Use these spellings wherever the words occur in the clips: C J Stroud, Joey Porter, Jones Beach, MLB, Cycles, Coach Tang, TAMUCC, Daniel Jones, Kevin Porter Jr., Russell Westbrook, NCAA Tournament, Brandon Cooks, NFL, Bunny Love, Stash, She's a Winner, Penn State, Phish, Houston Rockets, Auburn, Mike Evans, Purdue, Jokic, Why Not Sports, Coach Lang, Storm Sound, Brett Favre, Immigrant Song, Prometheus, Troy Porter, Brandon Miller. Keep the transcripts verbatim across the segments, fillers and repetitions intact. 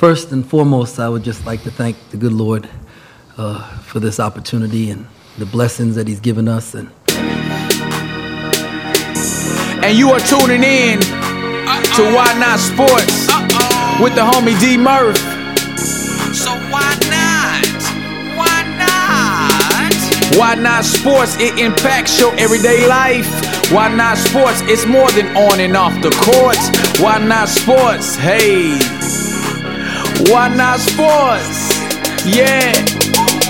First and foremost, I would just like to thank the good Lord uh, for this opportunity and the blessings that he's given us. And, and you are tuning in Uh-oh. to Why Not Sports Uh-oh. with the homie D Murph. So why not? Why not? Why Not Sports, it impacts your everyday life. Why Not Sports, it's more than on and off the courts. Why Not Sports, hey. Why Not Sports, yeah.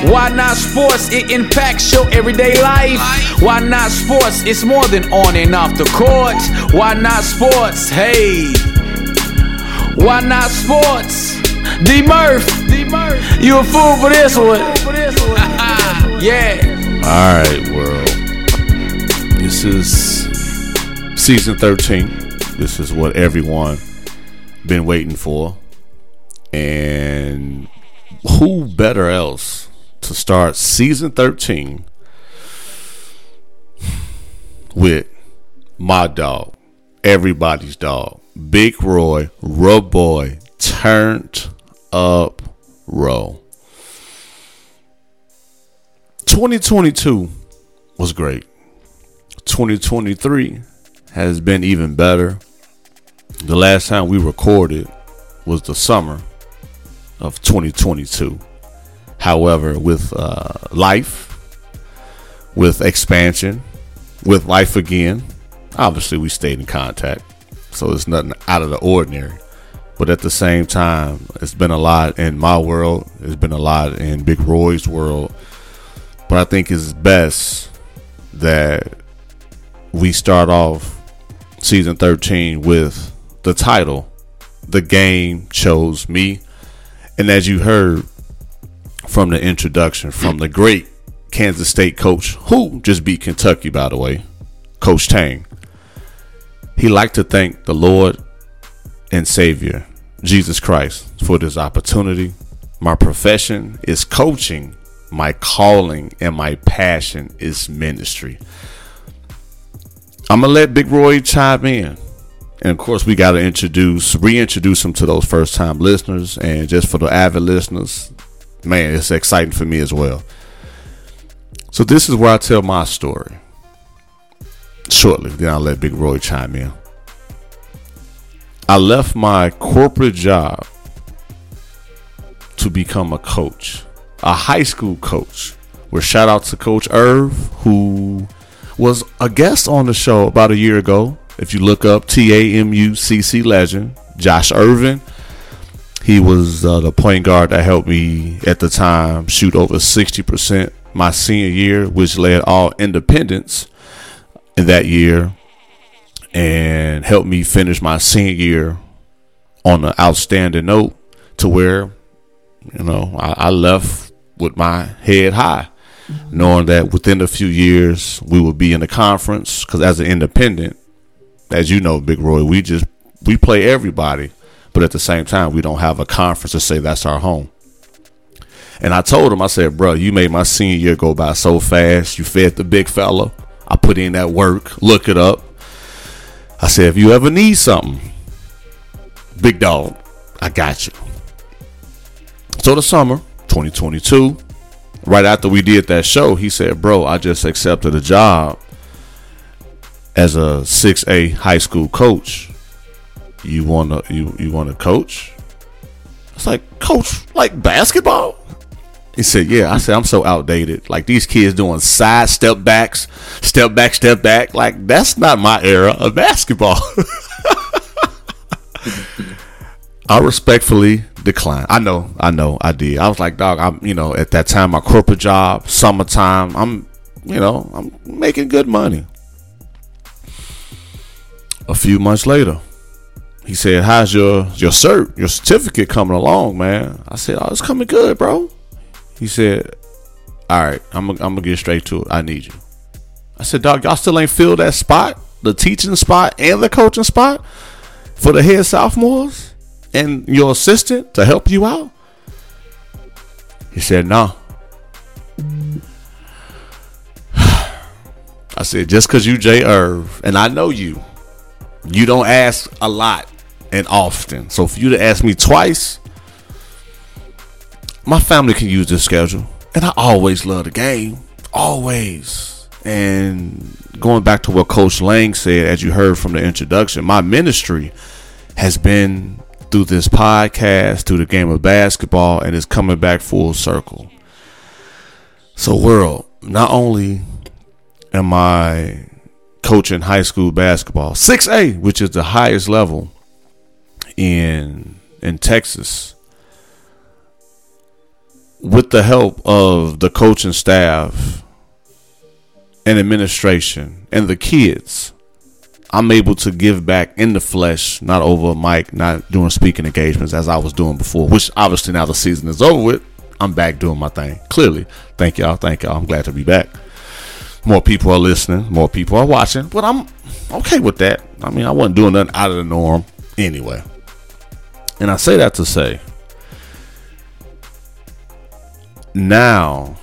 Why Not Sports, it impacts your everyday life. Why Not Sports, it's more than on and off the courts. Why Not Sports, hey. Why Not Sports, D Murph, you a fool for this one. Yeah. Alright, world. This is season thirteen. This is what everyone been waiting for. And who better else to start season thirteen with my dog, everybody's dog, Big Roy, Rub Boy, turned up Row. twenty twenty-two was great. twenty twenty-three has been even better. The last time we recorded was the summer of twenty twenty-two. However, with uh, life, with expansion, with life again, obviously we stayed in contact. So it's nothing out of the ordinary. But at the same time, it's been a lot in my world. It's been a lot in Big Roy's world. But I think it's best that we start off season thirteen with the title, The Game Chose Me. And as you heard from the introduction from the great Kansas State coach, who just beat Kentucky, by the way, Coach Tang, he liked to thank the Lord and Savior, Jesus Christ, for this opportunity. My profession is coaching. My calling and my passion is ministry. I'm going to let Big Roy chime in. And of course, we got to introduce, reintroduce him to those first time listeners. And just for the avid listeners, man, it's exciting for me as well. So this is where I tell my story shortly. Then I'll let Big Roy chime in. I left my corporate job to become a coach, a high school coach. We're shout out to Coach Irv, who was a guest on the show about a year ago. If you look up T A M U C C legend, Josh Irvin, he was uh, the point guard that helped me at the time shoot over sixty percent my senior year, which led all independents in that year and helped me finish my senior year on an outstanding note to where, you know, I, I left with my head high, knowing that within a few years we would be in the conference because as an independent, as you know, Big Roy, we just we play everybody, but at the same time, we don't have a conference to say that's our home. And I told him, I said, bro, you made my senior year go by so fast. You fed the big fella. I put in that work. Look it up. I said, if you ever need something, big dog, I got you. So the summer twenty twenty-two, right after we did that show, he said, bro, I just accepted a job as a six A high school coach. You wanna you you wanna coach? I was like, coach like basketball? He said, yeah. I said, I'm so outdated. Like these kids doing side step backs, step back, step back. Like that's not my era of basketball. I respectfully declined. I know, I know, I did. I was like, dog, I'm you know, at that time my corporate job, summertime, I'm you know, I'm making good money. A few months later, he said, how's your, your cert, your certificate coming along, man? I said, oh, it's coming good, bro. He said, all right, I'm going to get straight to it. I need you. I said, dog, y'all still ain't filled that spot, the teaching spot and the coaching spot for the head sophomores and your assistant to help you out? He said, no. I said, just because you J. Irv, and I know you, you don't ask a lot and often. So for you to ask me twice, my family can use this schedule, and I always love the game, always. And going back to what Coach Lang said, as you heard from the introduction, my ministry has been through this podcast, through the game of basketball, and it's coming back full circle. So, world, not only am I coaching high school basketball, six A, which is the highest level in in Texas, with the help of the coaching staff and administration and the kids, I'm able to give back in the flesh, not over a mic, not doing speaking engagements as I was doing before, which obviously now the season is over with, I'm back doing my thing. Clearly. Thank y'all. Thank y'all. I'm glad to be back. More people are listening. More people are watching. But I'm okay with that. I mean, I wasn't doing nothing out of the norm anyway. And I say that to say, now,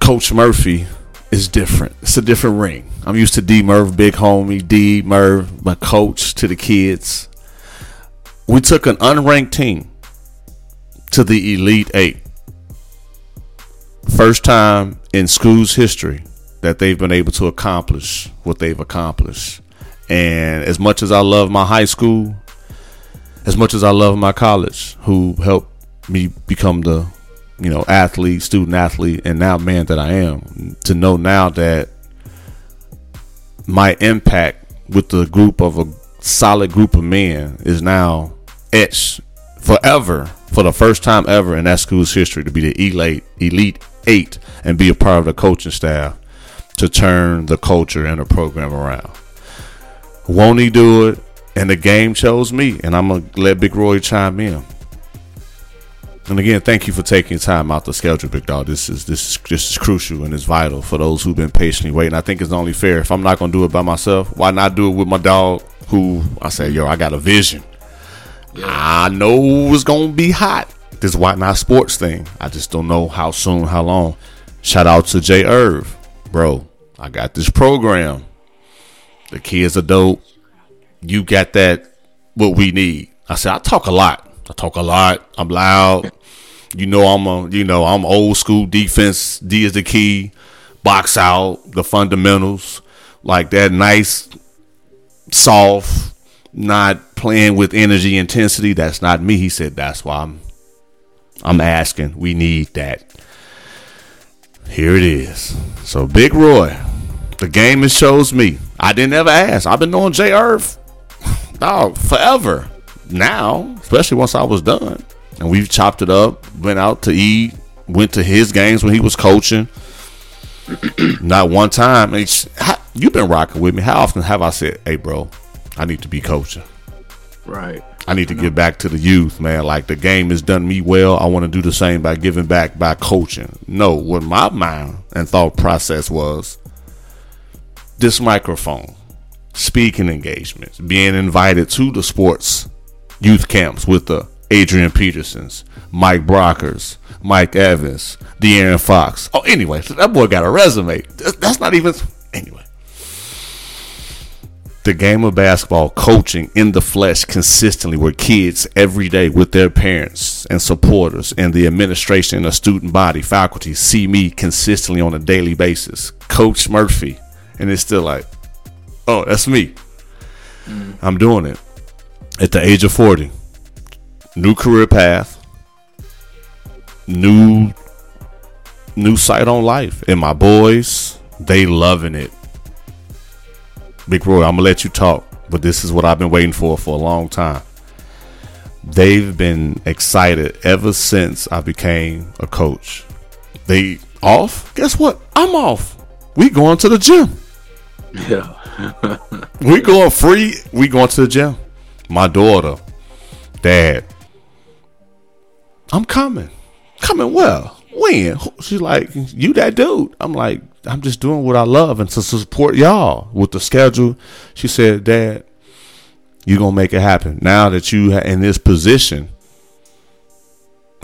Coach Murphy is different. It's a different ring. I'm used to D Murph, big homie, D Murph, my coach to the kids. We took an unranked team to the Elite Eight. First time in school's history that they've been able to accomplish what they've accomplished. And as much as I love my high school, as much as I love my college, who helped me become the, you know, athlete, student athlete, and now man that I am, to know now that my impact with the group of a solid group of men is now etched forever, for the first time ever in that school's history, to be the elite elite eight and be a part of the coaching staff to turn the culture and the program around. Won't he do it? And the game chose me, and I'm going to let Big Roy chime in. And again, thank you for taking time out the schedule, big dog. This is this is, this is crucial, and it's vital for those who've been patiently waiting. I think it's only fair. If I'm not going to do it by myself, why not do it with my dog, who I say, yo, I got a vision. Yeah. I know it's going to be hot. This Why Not Sports thing. I just don't know how soon, how long. Shout out to Jay Irv. Bro, I got this program. The kids are dope. You got that, what we need. I said, I talk a lot. I talk a lot. I'm loud. You know, I'm a, you know, I'm old school defense. D is the key. Box out, the fundamentals. Like that nice, soft, not playing with energy, intensity. That's not me. He said, that's why I'm, I'm asking. We need that. Here it is. So, Big Roy, the game it shows me. I didn't ever ask. I've been knowing J. Irv, dog, forever. Now, especially once I was done, and we've chopped it up, went out to eat, went to his games when he was coaching. Not one time. I mean, how, you've been rocking with me. How often have I said, hey, bro, I need to be coaching? Right. I need to I get back to the youth, man. Like, the game has done me well. I want to do the same by giving back, by coaching. No, what my mind and thought process was, this microphone, speaking engagements, being invited to the sports youth camps with the Adrian Petersons, Mike Brockers, Mike Evans, De'Aaron Fox. Oh, anyway, that boy got a resume. That's not even... Anyway. The game of basketball, coaching in the flesh consistently with kids every day, with their parents and supporters and the administration and the student body, faculty, see me consistently on a daily basis. Coach Murphy. And it's still like, oh, that's me. Mm. I'm doing it. At the age of forty, new career path, new new sight on life. And my boys, they loving it. Big Roy, I'm going to let you talk, but this is what I've been waiting for for a long time. They've been excited ever since I became a coach. They off? Guess what? I'm off. We going to the gym. Yeah. We going free. We going to the gym. My daughter, dad, I'm coming. Coming well. When? She's like, you that dude. I'm like, I'm just doing what I love and to support y'all with the schedule. She said, Dad, you're going to make it happen. Now that you ha- in this position,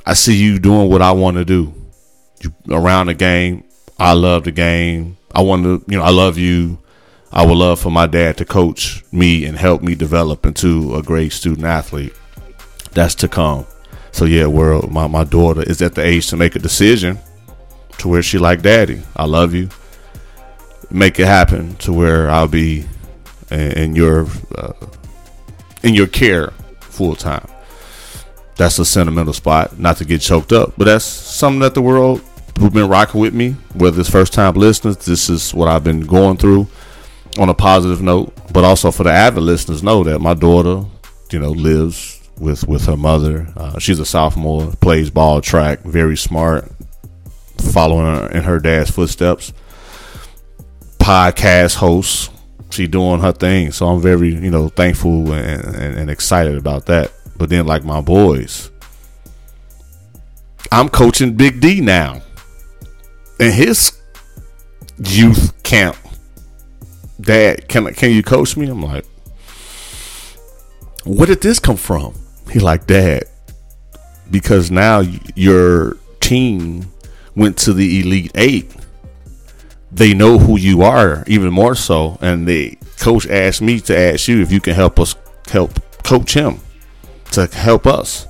I see you doing what I want to do. You around the game. I love the game. I want to, you know, I love you. I would love for my dad to coach me and help me develop into a great student athlete. That's to come. So yeah, world, my, my daughter is at the age to make a decision to where she like, daddy, I love you. Make it happen to where I'll be in your uh, in your care full time. That's a sentimental spot, not to get choked up, but that's something that the world who've been rocking with me, whether it's first time listeners, this is what I've been going through on a positive note, but also for the avid listeners, know that my daughter, you know, lives with, with her mother. Uh, she's a sophomore, plays ball, track, very smart, following her in her dad's footsteps, podcast host. She doing her thing. So I'm very, you know, thankful and, and, and excited about that. But then, like my boys, I'm coaching Big D now in his youth camp. Dad, can can you coach me? I'm like, where did this come from? He like, Dad, because now your team went to the Elite Eight. They know who you are even more so, and the coach asked me to ask you if you can help us help coach him. To help us.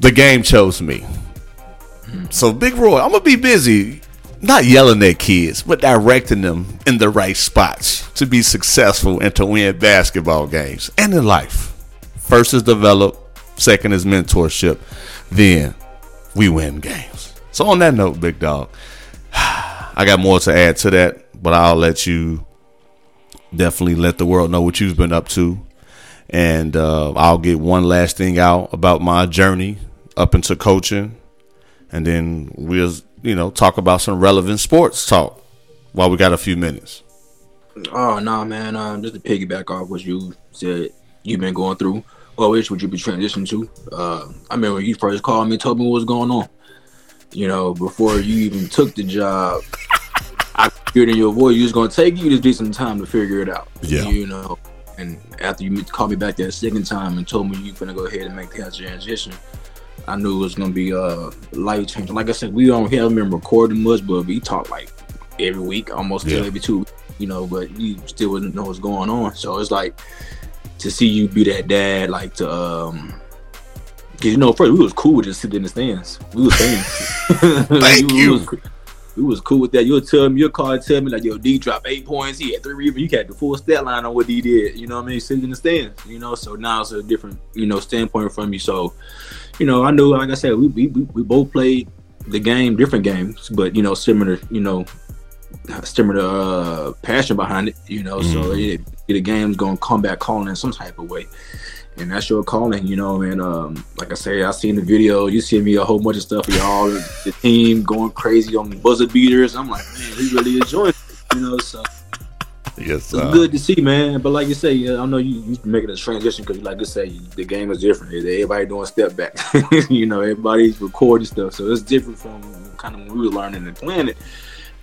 The game chose me. So Big Roy, I'm gonna be busy not yelling at kids, but directing them in the right spots to be successful and to win basketball games and in life. First is develop, second is mentorship, then we win games. So on that note, Big Dog, I got more to add to that, but I'll let you definitely let the world know what you've been up to. And uh, I'll get one last thing out about my journey up into coaching. And then we'll, you know, talk about some relevant sports talk while we got a few minutes. Oh, no, nah, man. Um, just to piggyback off what you said you've been going through, or which would you be transitioning to? Uh, I mean, when you first called me, told me what was going on. You know, before you even took the job, I heard in your voice, you was going to take you to do some time to figure it out. Yeah. You know, and after you called me back that second time and told me you were going to go ahead and make that transition, I knew it was going to be uh, life-changing. Like I said, we don't have been recording much, but we talk like every week, almost yeah. every two, you know, but you still wouldn't know what's going on. So it's like, to see you be that dad, like to... um Cause you know, first we was cool with just sitting in the stands. We was fans. Thank we, you. We was, we was cool with that. You'll tell me, your card tell me like, yo, D dropped eight points. He had three rebounds. You got the full stat line on what D did. You know what I mean? Sitting in the stands. You know, so now it's a different, you know, standpoint from you. So, you know, I know, like I said, we we we both played the game, different games, but you know, similar, you know, similar uh, passion behind it. You know, mm. so it, the game's gonna come back calling in some type of way. And that's your calling, you know, and um, like I say, I seen the video, you see me a whole bunch of stuff, y'all, the team going crazy on the buzzer beaters. I'm like, man, he really enjoyed it, you know, so yes, it's uh, good to see, man. But like you say, I know you, you making a transition because, like I say, the game is different. Everybody doing step back, you know, everybody's recording stuff. So it's different from kind of when we were learning and playing it.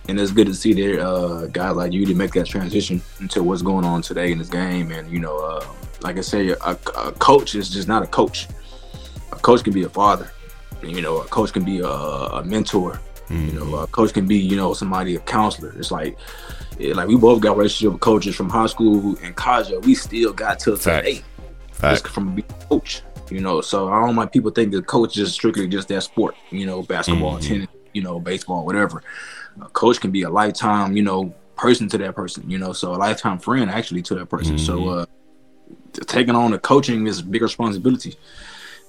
And it's good to see there uh, guys like you to make that transition into what's going on today in this game. And, you know, uh, like I say, a, a coach is just not a coach. A coach can be a father. You know, a coach can be a, a mentor. Mm-hmm. You know, a coach can be, you know, somebody, a counselor. It's like, it, like we both got relationship with coaches from high school and college. We still got till today. Fact. Just from being a coach, you know. So I don't like people think the coach is strictly just that sport, you know, basketball, mm-hmm. tennis, you know, baseball, whatever. A coach can be a lifetime, you know, person to that person, you know, so a lifetime friend actually to that person. Mm-hmm. So uh, taking on the coaching is a big responsibility.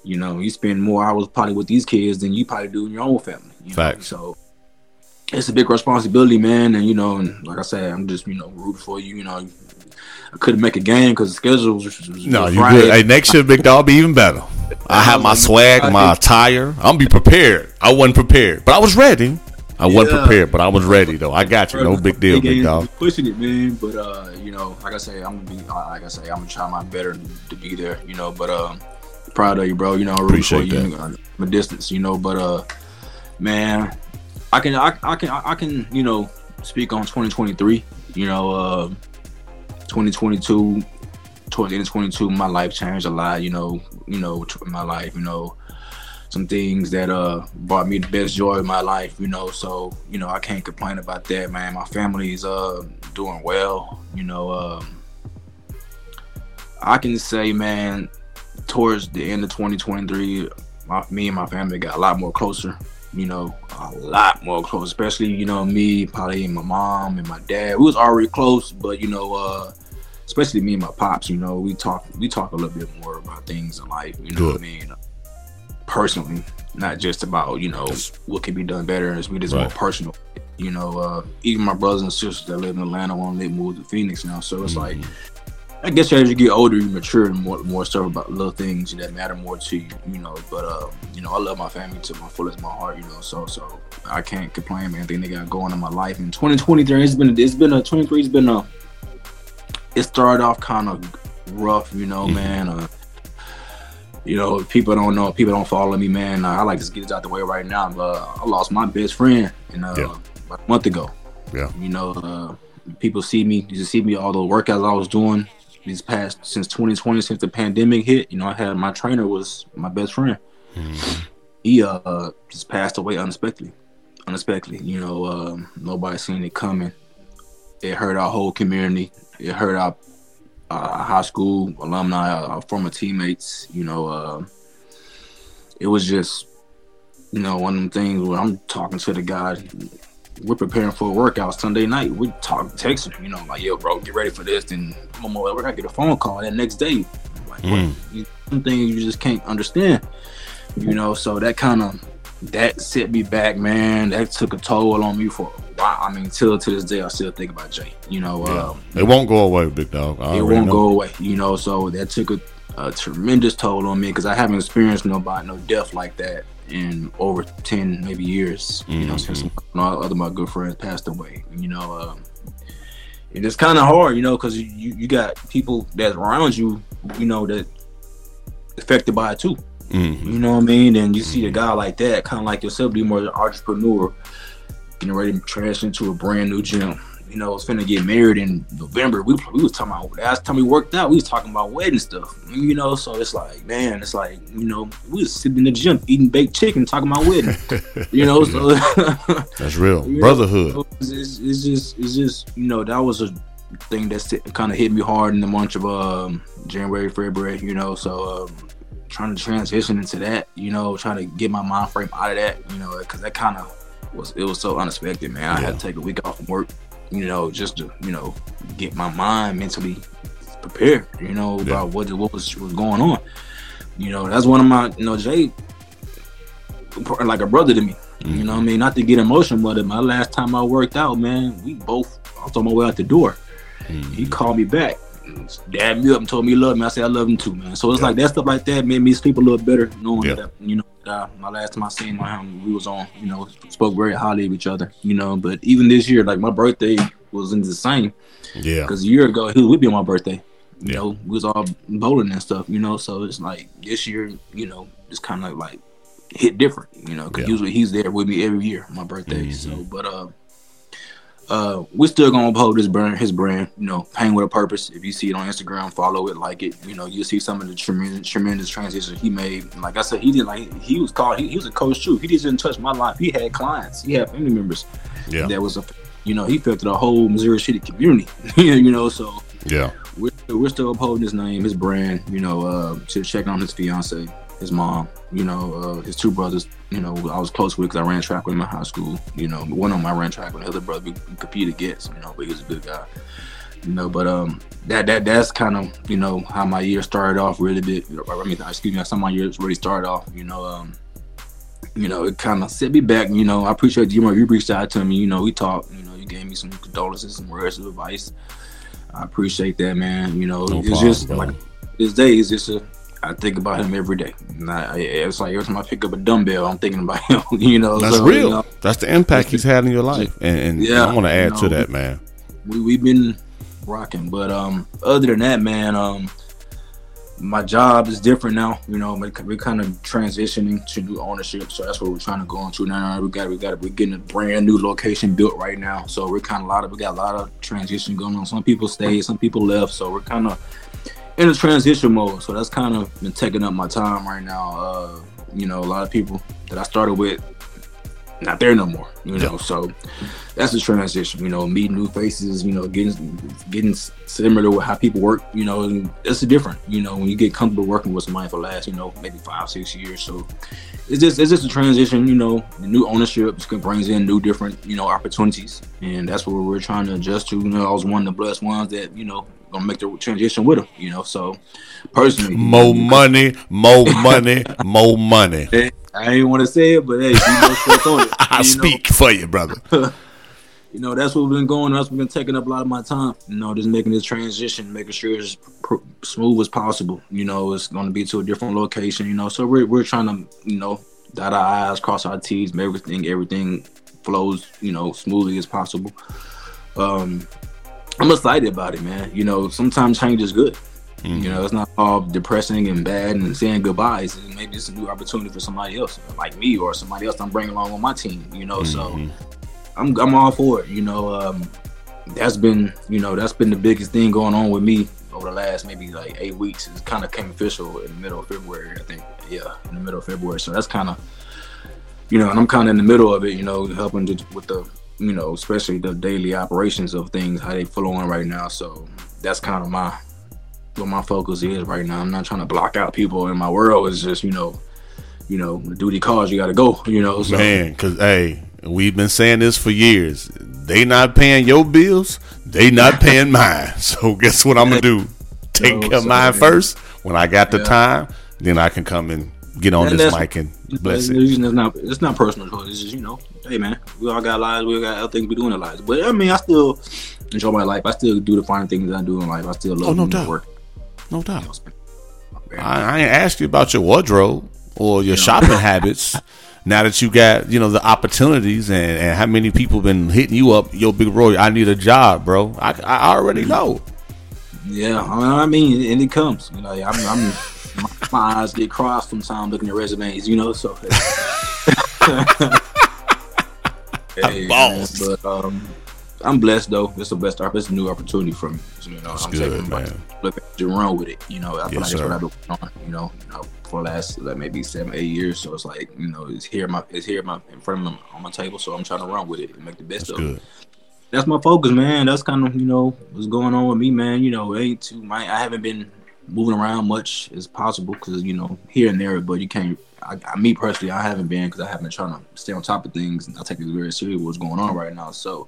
You know, you spend more hours probably with these kids than you probably do in your own family. You Fact. Know? So it's a big responsibility, man. And, you know, and like I said, I'm just, you know, rooting for you. You know, I couldn't make a game because the schedule was, was, was No, you good. Hey, next year, Big Dog, be even better. I have my swag, my attire. I'm be prepared. I wasn't prepared, but I was ready. I yeah. wasn't prepared, but I was ready though. I got you. No big deal, big dog. Pushing it, man. But uh, you know, like I say, I'm gonna be. Like I say, I'm gonna try my better to be there. You know, but um, uh, proud of you, bro. You know, I really appreciate that. You, uh, my distance, you know, but uh, man, I can, I, I can, I can, you know, speak on twenty twenty-three. You know, uh, twenty twenty-two, towards the end of twenty-two, my life changed a lot. You know, you know, my life, you know. Some things that uh brought me the best joy of my life, you know, so, you know, I can't complain about that, man. My family's uh doing well, you know. Um I can say, man, towards the end of twenty twenty-three, my, me and my family got a lot more closer, you know, a lot more close, especially, you know, me, probably my mom and my dad. We was already close, but, you know, uh, especially me and my pops, you know, we talk we talk a little bit more about things in life, you know Good. What I mean? Personally, not just about, you know, what can be done better. It's really just right. more personal. You know, uh, even my brothers and sisters that live in Atlanta, one they moved to Phoenix now. So it's mm-hmm. like, I guess as you get older, you mature and more more stuff about little things that matter more to you, you know. But uh, you know, I love my family to my fullest, my heart, you know. So so I can't complain, man. Anything they got going in my life in twenty twenty-three, it's been it's been a twenty-three, it's been a it started off kind of rough, you know, mm-hmm. man. Uh, You know, people don't know. People don't follow me, man. Uh, I like to get this out the way right now. But uh, I lost my best friend in, uh, yeah. about a month ago. Yeah. You know, uh, people see me. You see me all the workouts I was doing these past since twenty twenty, since the pandemic hit. You know, I had my trainer was my best friend. Mm-hmm. He uh, uh just passed away unexpectedly. Unexpectedly. You know, uh, nobody seen it coming. It hurt our whole community. It hurt our. Uh, high school alumni, uh, former teammates, you know, uh, it was just, you know, one of them things where I'm talking to the guy, we're preparing for a workout Sunday night, we talk, texting him, you know, like, yo, bro, get ready for this, and I'm like, we're gonna get a phone call that next day. I'm like, mm. what? Some things you just can't understand, you know, so that kind of, that set me back, man. That took a toll on me for a while. I mean, till to this day, I still think about Jay. You know, yeah. um, it won't go away, big dog. I it won't know. go away. You know, so that took a, a tremendous toll on me because I haven't experienced nobody, no death like that in over ten, maybe years. Mm-hmm. You know, since all other my good friends passed away. You know, um, and it's kind of hard, you know, because you you got people that's around you, you know, that affected by it too. Mm-hmm. You know what I mean? And you mm-hmm. see a guy like that, kind of like yourself, be more of an entrepreneur, getting ready to trash into a brand new gym. You know, I was finna get married in November. We we was talking about, last time we worked out, we was talking about wedding stuff. You know, so it's like, man, it's like, you know, we was sitting in the gym eating baked chicken, talking about wedding. You know, so that's real brotherhood. Know, it's, it's, it's just, it's just, you know, that was a thing that kind of hit me hard in the month of um, January, February. You know, so. Um, trying to transition into that, you know, trying to get my mind frame out of that, you know, because that kind of was, it was so unexpected, man. Yeah. I had to take a week off from work, you know, just to, you know, get my mind mentally prepared, you know, yeah. about what what was, was going on. You know, that's one of my, you know, Jay, like a brother to me, mm-hmm. you know what I mean? Not to get emotional, but my last time I worked out, man, we both, I was on my way out the door. Mm-hmm. He called me back. Dabbed me up and told me he loved me. I said I love him too, man. So it's yeah. like that stuff like that made me sleep a little better, knowing yeah. that you know that I, my last time I seen him, we was on, you know, spoke very highly of each other, you know. But even this year, like my birthday was in the same, yeah. Because a year ago he would be on my birthday, you yeah. know. We was all bowling and stuff, you know. So it's like this year, you know, it's kind of like hit different, you know. Because yeah. usually he's there with me every year, my birthday. Mm-hmm. So, but uh. Uh, we're still gonna uphold his brand, his brand, you know, Pain with a Purpose. If you see it on Instagram, follow it, like it. You know, you'll see some of the tremendous, tremendous transitions he made. And like I said, he didn't like he was called. He, he was a coach too. He just didn't touch my life. He had clients. He had family members. Yeah, that was a, you know, he affected the whole Missouri City community. You know, so yeah, we're we're still upholding his name, his brand. You know, uh, to check on his fiance, his mom. You know, uh, his two brothers, you know, I was close with because I ran track with him in high school. You know, one of them I ran track with, the other brother we competed against, you know, but he was a good guy. You know, but um, that that that's kind of, you know, how my year started off really bit. I mean, excuse me, how some of my years really started off, you know. Um, you know, it kind of set me back, you know. I appreciate you, you reached out to me, you know, we talked, you know, you gave me some condolences, some words of advice. I appreciate that, man. You know, no it's problem, just, brother. Like, this day is just a, I think about him every day. And I, it's like every time I pick up a dumbbell, I'm thinking about him. You know, that's so, real. You know, that's the impact he's had in your life, and, and yeah, I want to add you know, to that, man. We we've been rocking, but um, other than that, man, um, my job is different now. You know, we're, we're kind of transitioning to new ownership, so that's what we're trying to go into now. We got we got we're getting a brand new location built right now, so we're kind of a lot of we got a lot of transition going on. Some people stayed, some people left, so we're kind of. In a transition mode, so that's kind of been taking up my time right now. Uh, you know, a lot of people that I started with not there no more, you know. Yeah. So that's the transition, you know, meeting new faces, you know, getting getting similar to how people work, you know, and it's different, you know, when you get comfortable working with somebody for the last, you know, maybe five, six years. So it's just it's just a transition, you know, new ownership brings in new different, you know, opportunities. And that's what we're trying to adjust to. You know, I was one of the blessed ones that, you know, gonna make the transition with them, you know. So personally, more money, more money, more money. I ain't want to say it, but hey, you know, still on it. I speak know. for you, brother. You know, that's what we've been going. That's what's been taking up a lot of my time. You know, just making this transition, making sure it's pr- smooth as possible. You know, it's going to be to a different location. You know, so we're we're trying to, you know, dot our I's, cross our T's, make everything everything flows, you know, smoothly as possible. Um, I'm excited about it, man. You know, sometimes change is good. You know, it's not all depressing and bad and saying goodbyes. And maybe it's a new opportunity for somebody else, like me or somebody else I'm bringing along on my team, you know. Mm-hmm. So I'm I'm all for it, you know. Um, that's been, you know, that's been the biggest thing going on with me over the last maybe like eight weeks. It kind of came official in the middle of February, I think. Yeah, in the middle of February. So that's kind of, you know, and I'm kind of in the middle of it, you know, helping to, with the, you know, especially the daily operations of things, how they flow on right now. So that's kind of my... what my focus is right now. I'm not trying to block out people in my world. It's just, you know, you know, duty calls, you got to go, you know. So. Man, because, hey, we've been saying this for years. They not paying your bills, they not paying mine. So guess what I'm going to do? Take care of mine first. When I got the yeah. time, then I can come and get on and this mic and bless it. It's not, it's not personal choice. It's just, you know, hey, man, we all got lives. We all got other things we do in our lives. But, I mean, I still enjoy my life. I still do the fine things I do in life. I still love oh, no work. No doubt. I, I ain't asked you about your wardrobe or your shopping habits. Now that you got, you know, the opportunities and, and how many people been hitting you up, yo, Big Roy, I need a job, bro. I, I already know. Yeah, I mean, and it comes. You know, I'm, I'm my eyes get crossed from time looking at resumes, you know. So, hey, boss. But um, I'm blessed though. It's the best. It's a new opportunity for me. You know, that's I'm good, taking man. Flipping around with it. You know, I feel yes, like sir. That's what I've been on. You know, you know, for the last like maybe seven, eight years. So it's like, you know, it's here, my it's here, my in front of me on my table. So I'm trying to run with it and make the best that's of good. It. That's my focus, man. That's kind of, you know, what's going on with me, man. You know, it ain't too. My, I haven't been moving around much as possible because, you know, here and there. But you can't. I, I me personally, I haven't been because I haven't been trying to stay on top of things, and I take it very serious what's going on right now. So.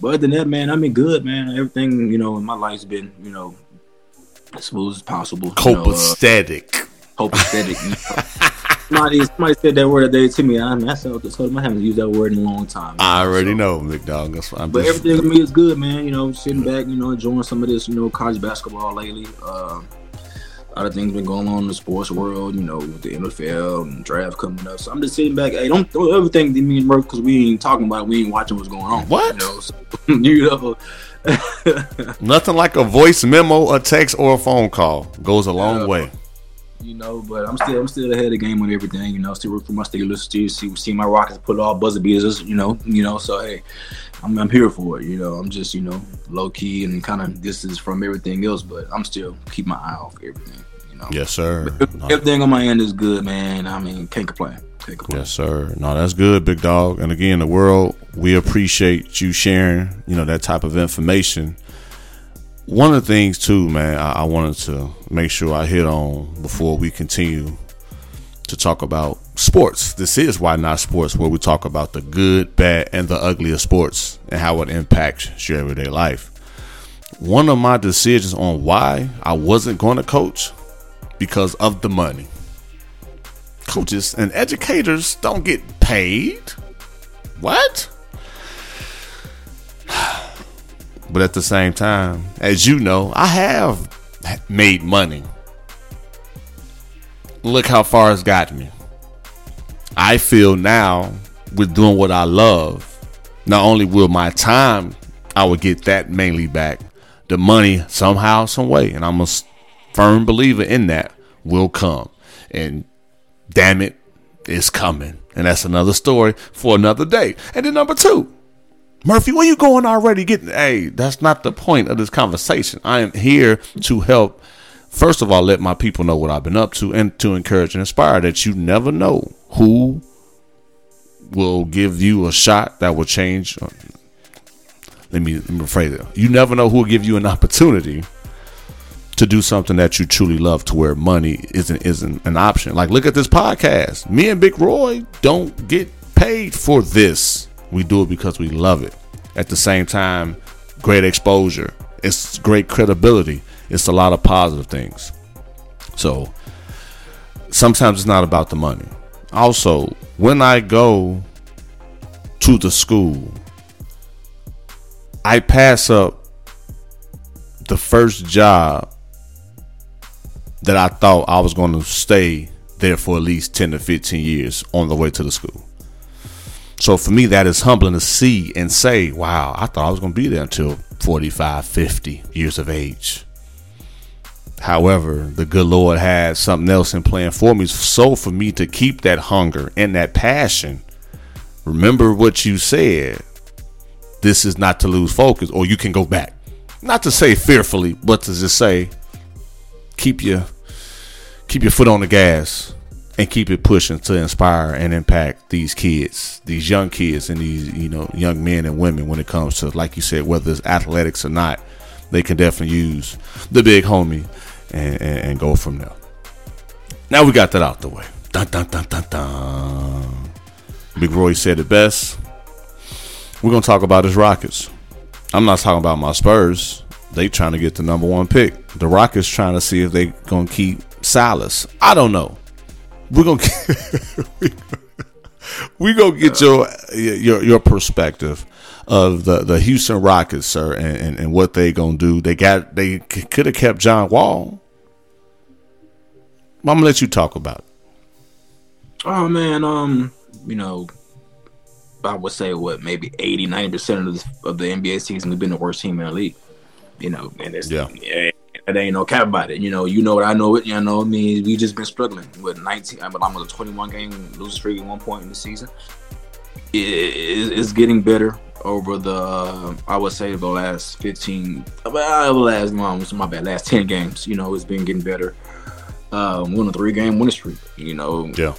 But other than that, man, I mean, good, man. Everything, you know, in my life's been, you know, as smooth as possible. Copacetic. You know, uh, copacetic. You know. somebody, somebody said that word the other day to me. I mean, I said, I haven't used that word in a long time. I know, already so. know, Mick Dog. That's what I'm but just, everything to me is good, man. You know, sitting yeah. back, you know, enjoying some of this, you know, college basketball lately. Uh, a lot of things been going on in the sports world, you know, with the N F L and draft coming up. So I'm just sitting back. Hey, don't throw everything to me and Murph because we ain't talking about it. We ain't watching what's going on. What? You know, so, you know. Nothing like a voice memo, a text, or a phone call. Goes a long uh, way. You know, but I'm still I'm still ahead of the game on everything. You know, still work for my state, listen to see see my Rockets put all buzzer beaters. You know, you know. So hey, I'm I'm here for it. You know, I'm just, you know, low key and kind of distance from everything else. But I'm still keep my eye off everything. You know. Yes, sir. No. Everything on my end is good, man. I mean, can't complain. Can't complain. Yes, sir. No, that's good, Big Dog. And again, the world, we appreciate you sharing, you know, that type of information. One of the things, too, man, I, I wanted to make sure I hit on before we continue to talk about sports. This is Why Not Sports, where we talk about the good, bad, and the ugly of sports and how it impacts your everyday life. One of my decisions on why I wasn't going to coach because of the money. Coaches and educators don't get paid. What? But at the same time, as you know, I have made money. Look how far it's got me. I feel now with doing what I love, not only will my time, I will get that mainly back. The money somehow, some way, and I'm a firm believer in that, will come. And damn it, it's coming. And that's another story for another day. And then number two. Murphy, where you going already? Getting hey, that's not the point of this conversation. I am here to help. First of all, let my people know what I've been up to and to encourage and inspire that you never know who will give you a shot that will change. Let me, let me rephrase it. You never know who will give you an opportunity to do something that you truly love, to where money isn't isn't an option. Like, look at this podcast. Me and Big Roy don't get paid for this. We do it because we love it. At the same time, great exposure. It's great credibility. It's a lot of positive things. So sometimes it's not about the money. Also, when I go to the school, I pass up the first job that I thought I was going to stay there for at least ten to fifteen years on the way to the school. So for me, that is humbling to see and say, wow, I thought I was going to be there until forty-five, fifty years of age. However, the good Lord had something else in plan for me. So for me to keep that hunger and that passion, remember what you said. This is not to lose focus, or you can go back. Not to say fearfully, but to just say, keep your keep your foot on the gas and keep it pushing to inspire and impact these kids, these young kids, and these, you know, young men and women when it comes to, like you said, whether it's athletics or not. They can definitely use the big homie and, and, and go from there. Now we got that out the way. Dun, dun, dun, dun, dun. Big Roy said it best. We're going to talk about his Rockets. I'm not talking about my Spurs. They trying to get the number one pick. The Rockets trying to see if they going to keep Silas. I don't know. We're going to we gonna get your, your, your perspective of the, the Houston Rockets, sir, and, and, and what they gonna do. They got they c- could have kept John Wall. I'm gonna let you talk about it. Oh man, um, you know, I would say what maybe eighty, ninety percent of this, of the N B A season we've been the worst team in the league. You know, and it's yeah, yeah it ain't no cap about it. You know, you know what I know it. You know, I mean, we just been struggling with nineteen. I mean, I'm on a twenty-one game losing streak at one point in the season. It, it, it's getting better. Over the, I would say, the last fifteen, well, the last long, my bad, last ten games, you know, it's been getting better. Um, one or three game winning streak, you know. Yeah.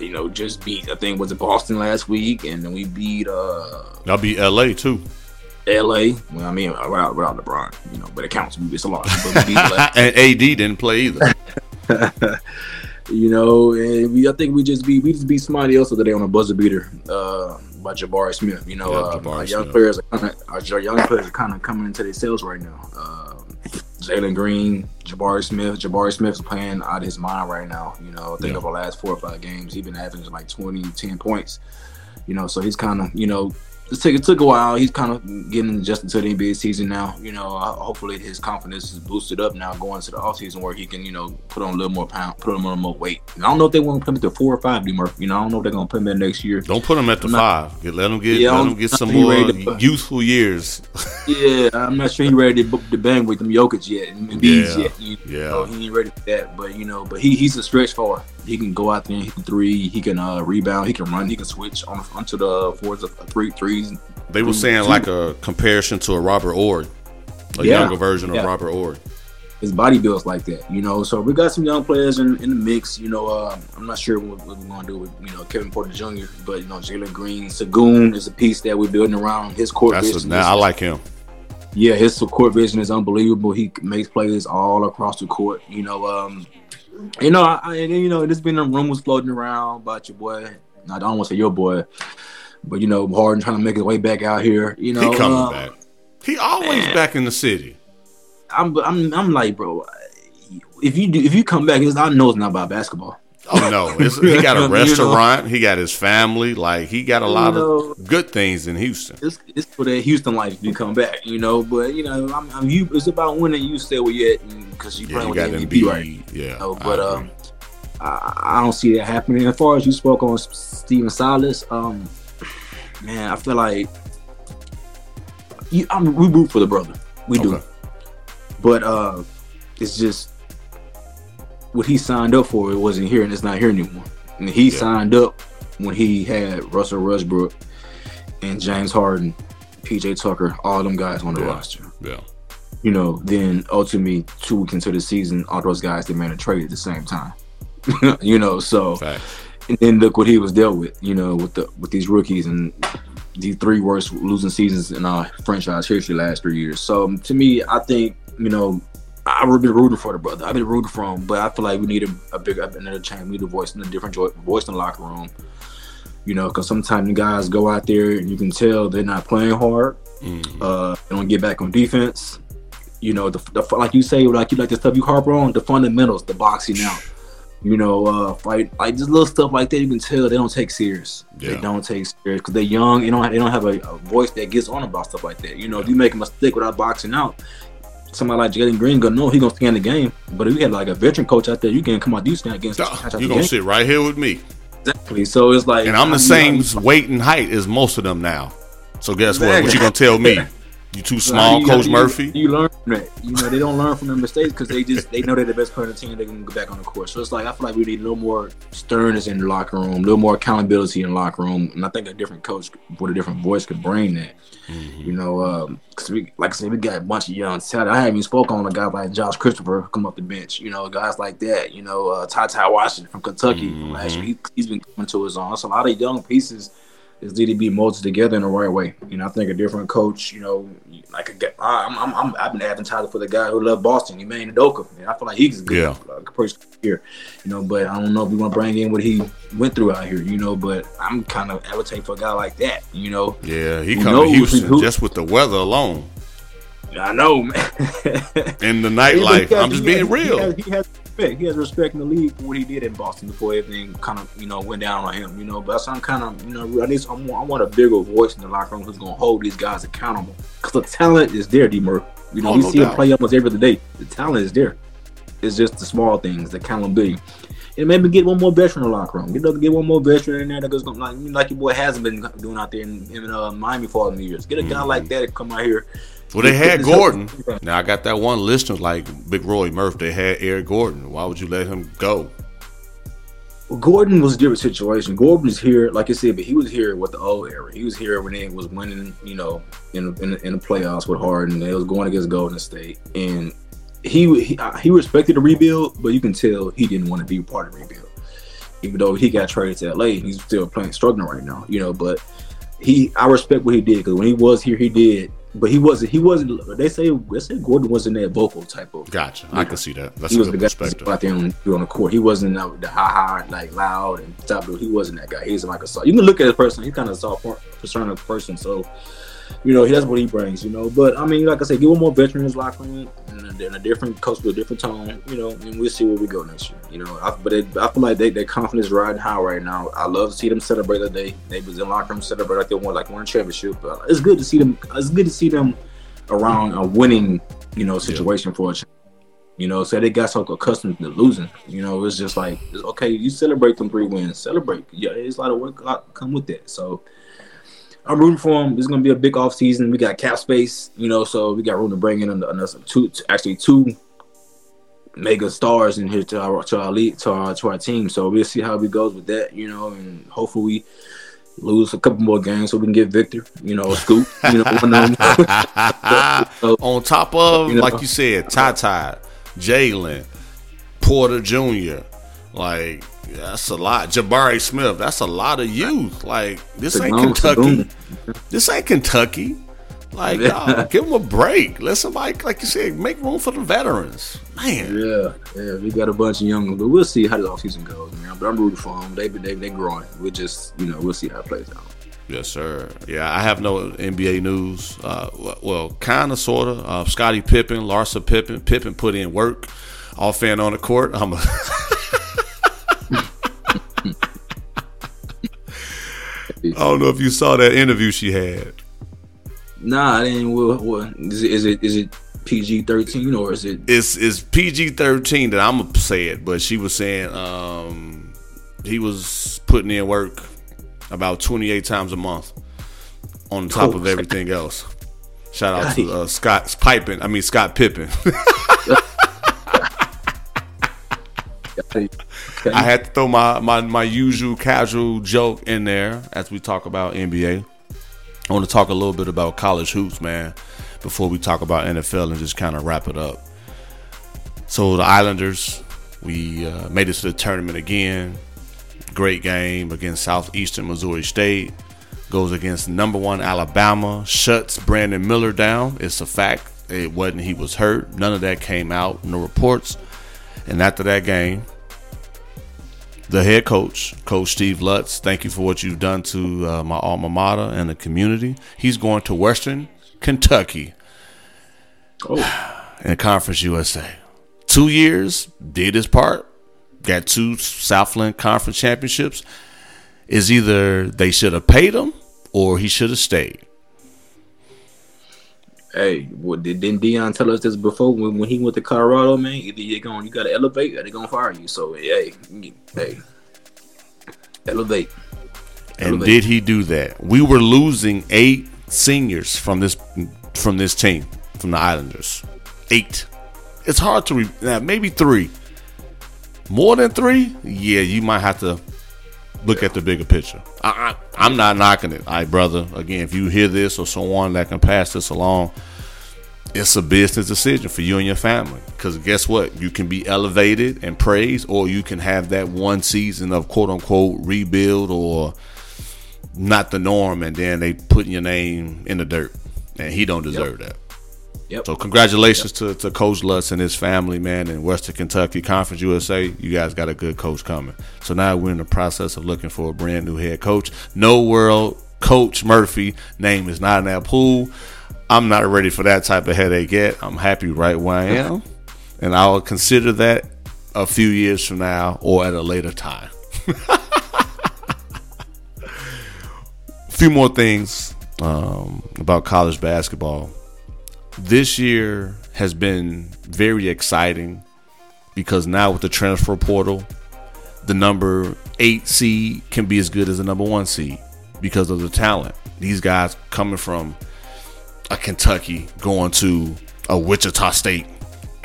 You know, just beat, I think, was it Boston last week, and then we beat. Uh, I'll beat L A too. L A, well, I mean, without, without LeBron, you know, but it counts. It's a lot. But we beat and A D didn't play either. You know, and we, I think we just beat, we just beat somebody else the other day on a buzzer beater. Uh, By Jabari Smith, you know, yeah, uh, Jabari our young Smith. players, are kinda, our young players are kind of coming into their sales right now. Uh, Jalen Green, Jabari Smith, Jabari Smith's playing out of his mind right now. You know, I think yeah. of the last four or five games, he's been averaging like twenty, ten points. You know, so he's kind of, you know, it took, it took a while. He's kind of getting adjusted to the N B A season now. You know, uh, hopefully his confidence is boosted up now going to the offseason where he can, you know, put on a little more pound, put on a little more weight. And I don't know if they want to put him at the four or five, D Murph. You know, I don't know if they're going to put him in next year. Don't put him at the not, five. Let him get, yeah, let him get some more youthful years. Yeah, I'm not sure he's ready to, to bang with them Jokic yet and Embiid yeah, yet. You know, yeah. He ain't ready for that. But, you know, but he he's a stretch forward. He can go out there and hit the three. He can uh, rebound. He can run. He can switch on onto the fours of three threes. They were saying two. Like a comparison to a Robert Ord, a yeah. younger version yeah. of Robert Ord. His body builds like that, you know. So we got some young players in, in the mix, you know. Uh, I'm not sure what, what we're going to do with, you know, Kevin Porter Junior But, you know, Jalen Green, Sagoon is a piece that we're building around his court. That's a, nah, I like him. Yeah, his court vision is unbelievable. He makes plays all across the court, you know. Um, You know, I, I, you know, there's been rumors floating around about your boy. I don't want to say your boy, but, you know, Harden trying to make his way back out here. You know, he coming um, back. He always man. back in the city. I'm, I'm, I'm like, bro. If you do, if you come back, I know it's not about basketball. Oh no, it's, he got a restaurant. You know? He got his family. Like he got a lot you know, of good things in Houston. It's, it's for that Houston life if you come back, you know. But you know, I'm, I'm you. It's about winning. You stay where you at because you yeah, playing you with the M V P, right? Yeah. You know, but I um, I, I don't see that happening. As far as you spoke on Steven Silas, um, man, I feel like you, I'm, we root for the brother. We okay. do, but uh, it's just. What he signed up for, it wasn't here, and it's not here anymore. And he yeah. signed up when he had Russell Westbrook and James Harden, P J Tucker, all them guys on the yeah. roster. Yeah. You know, then ultimately two weeks into the season, all those guys they made a trade at the same time. You know, so Fact. And then look what he was dealt with, you know, with the with these rookies and the three worst losing seasons in our franchise history last three years. So to me, I think, you know, I've been rooting for the brother. I've been rooting for him, but I feel like we need a, a bigger, another change. We need a voice, in a different voice in the locker room, you know, because sometimes the guys go out there and you can tell they're not playing hard. Mm-hmm. Uh, they don't get back on defense. You know, the, the like you say, like you like the stuff you harp on, the fundamentals, the boxing out. You know, uh, fight, like just little stuff like that. You can tell they don't take serious. Yeah. They don't take serious because they're young. They don't have, they don't have a, a voice that gets on about stuff like that. You know, yeah. If you make a mistake without boxing out, somebody like Jalen Green gonna know he's gonna stay in the game. But if you had like a veteran coach out there, you can come out, you stand against. You're gonna game. sit right here with me. Exactly. So it's like, and I'm the same know, weight and height as most of them now. So guess exactly. what? What you gonna tell me? You too small, like, you, Coach you, Murphy. You, you learn from that. You know, they don't learn from their mistakes because they just they know they're the best player on the team. They can go back on the court. So it's like I feel like we need a little more sternness in the locker room, a little more accountability in the locker room, and I think a different coach with a different voice could bring that. Mm-hmm. You know, because um, we, like I said, we got a bunch of young talent. I haven't even spoken on a guy like Josh Christopher come off the bench. You know, guys like that. You know, uh, Ty Ty Washington from Kentucky mm-hmm. last year. He, he's been coming to his own. So a lot of young pieces. Is need to be molded together in the right way. You know, I think a different coach, you know, like a guy, I'm, I'm, I'm, I've been advertising for the guy who loved Boston, Ime Udoka. I feel like he's good, yeah. like a person here, you know, but I don't know if we want to bring in what he went through out here, you know, but I'm kind of advocating for a guy like that, you know. Yeah, he come to Houston who, just with the weather alone. I know, man. And the nightlife. I'm just being has, real. He has, he has respect. He has respect in the league for what he did in Boston before everything kind of, you know, went down on him, you know. But that's I'm kind of, you know, I, need, I, want, I want a bigger voice in the locker room who's going to hold these guys accountable. Because the talent is there, D Murph. You know, oh, we no see doubt. him play almost every other day. The talent is there. It's just the small things, the accountability. And maybe get one more veteran in the locker room. Get get one more veteran in there that goes like, like your boy hasn't been doing out there in, in uh, Miami for all the years. Get a mm. guy like that to come out here. Well, they had Gordon. Now, I got that one listener like Big Roy Murph. They had Eric Gordon. Why would you let him go? Well, Gordon was a different situation. Gordon was here, like I said, but he was here with the old era. He was here when they was winning, you know, in in, in the playoffs with Harden. They was going against Golden State. And he, he he respected the rebuild, but you can tell he didn't want to be part of the rebuild. Even though he got traded to L A, he's still playing, struggling right now, you know. But he, I respect what he did because when he was here, he did. But he wasn't. He wasn't. They say they say Gordon wasn't that vocal type of. Gotcha. I know. Can see that. That's he a was good the guy perspective. Out there on, on the court, he wasn't uh, the ha ha like loud and top. He wasn't that guy. He was like a soft. You can look at his person. He's kind of a soft, persona person. So, you know, that's what he brings. You know, but I mean, like I said, give him more veteran in his locker room and a, and a different coach with a different tone. You know, and we'll see where we go next year. You know, I, but it, I feel like they their confidence riding high right now. I love to see them celebrate the day. They was in locker room celebrate like they won like one championship. But it's good to see them. It's good to see them around a winning, you know, situation yeah. for a championship. You know, so they got so accustomed to losing. You know, it's just like it's okay. You celebrate them three wins. Celebrate. Yeah, it's a lot of work. A lot come with that. So. I'm rooting for him. It's going to be a big offseason. We got cap space, you know, so we got room to bring in another two, actually two mega stars in here to our to our league, to our to our team. So we'll see how it goes with that, you know, and hopefully we lose a couple more games so we can get Victor, you know, Scoop, you know, one on so, on top of you know, like you said, Ty Ty, Jalen, Porter Junior, like. Yeah, that's a lot. Jabari Smith, that's a lot of youth. Like, this ain't Kentucky. This ain't Kentucky. Like, y'all, give them a break. Let somebody, like you said, make room for the veterans. Man. Yeah, yeah. We got a bunch of young, but we'll see how the offseason goes, man. But I'm rooting for them. They, they, they growing. We'll just, you know, we'll see how it plays out. Yes, sir. Yeah, I have no N B A news. Uh, well, kind of, sort of. Uh, Scottie Pippen, Larsa Pippen. Pippen put in work. Off and on the court. I'm a... I don't know if you saw that interview she had. Nah, I didn't. What, what, is it? Is it, is it P G thirteen or is it? It's it's P G thirteen that I'm gonna say it. But she was saying um, he was putting in work about twenty-eight times a month on top oh, of everything else. Shout out to uh, Scott Pippen. I mean Scott Pippen. I had to throw my, my, my usual casual joke in there as we talk about N B A. I want to talk a little bit about college hoops, man, before we talk about N F L and just kind of wrap it up. So the Islanders, we uh, made it to the tournament again. great game against Southeastern Missouri State. Goes against number one Alabama. Shuts Brandon Miller down. It's a fact. It wasn't he was hurt. None of that came out in the reports. And after that game, the head coach, Coach Steve Lutz, thank you for what you've done to uh, my alma mater and the community. He's going to Western Kentucky oh. in Conference U S A. Two years, did his part, got two Southland Conference championships. Is either they should have paid him or he should have stayed. Hey, well, didn't Deion tell us this before when, when he went to Colorado, man? Either you're going, you got to elevate or they're going to fire you. So, hey, hey, elevate. elevate. And did he do that? We were losing eight seniors from this from this team, from the Islanders. Eight. It's hard to re- – nah, maybe three. More than three? Yeah, you might have to look at the bigger picture. I, I, I'm not knocking it. All right, brother. Again, if you hear this or someone that can pass this along, it's a business decision for you and your family. Because guess what? You can be elevated and praised, or you can have that one season of quote-unquote rebuild or not the norm, and then they putting your name in the dirt. And he don't deserve yep. that. Yep. So congratulations yep. to, to Coach Lutz and his family, man, in Western Kentucky, Conference U S A. You guys got a good coach coming. So now we're in the process of looking for a brand new head coach. No world, Coach Murphy name is not in that pool. I'm not ready for that type of headache yet. I'm happy right where I am, and I'll consider that a few years from now or at a later time. A few more things um, about college basketball. This year has been very exciting because now with the transfer portal, the number eight seed can be as good as the number one seed because of the talent. These guys coming from a Kentucky going to a Wichita State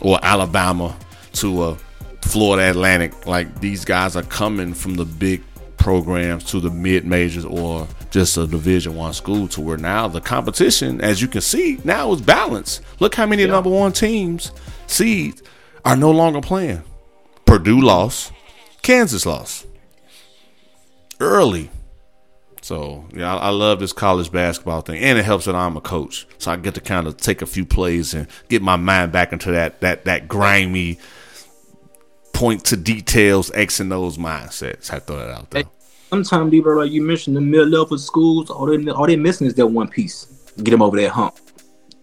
or Alabama to a Florida Atlantic. Like, these guys are coming from the big programs to the mid-majors or just a Division One school, to where now the competition, as you can see, now is balanced. Look how many yeah. number one teams, seeds, are no longer playing. Purdue lost. Kansas lost. Early. So, yeah, I, I love this college basketball thing. And it helps that I'm a coach. So I get to kind of take a few plays and get my mind back into that that that grimy point to details, X and O's mindsets. I throw that out there. Sometimes, people, like you mentioned, the mid-level schools, all they all they missing is that one piece to get them over that hump.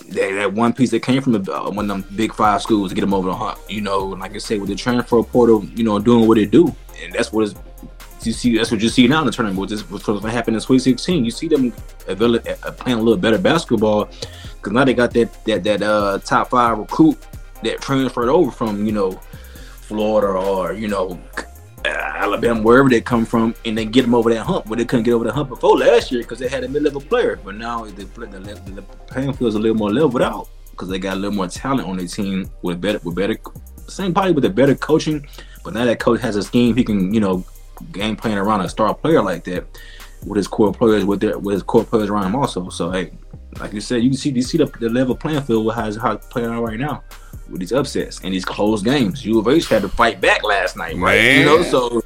That, that one piece that came from the, uh, one of them big five schools to get them over the hump. You know, like I say, with the transfer portal, you know, doing what it do, and that's what is you see. That's what you see now in the tournament. This was what happened in Sweet sixteen. You see them playing a little better basketball because now they got that that that uh, top five recruit that transferred over from, you know, Florida or, you know, Alabama, wherever they come from, and they get them over that hump where they couldn't get over the hump before last year because they had a mid-level player. But now the, the, the playing field's a little more leveled out because they got a little more talent on their team with better, with better, same probably with a better coaching. But now that coach has a scheme, he can, you know, game plan around a star player like that with his core players, with their, with his core players around him also. So hey, like you said, you can see you see the, the level playing field with how it's playing out right now. With these upsets and these close games, U of H had to fight back last night, right? Man. You know, so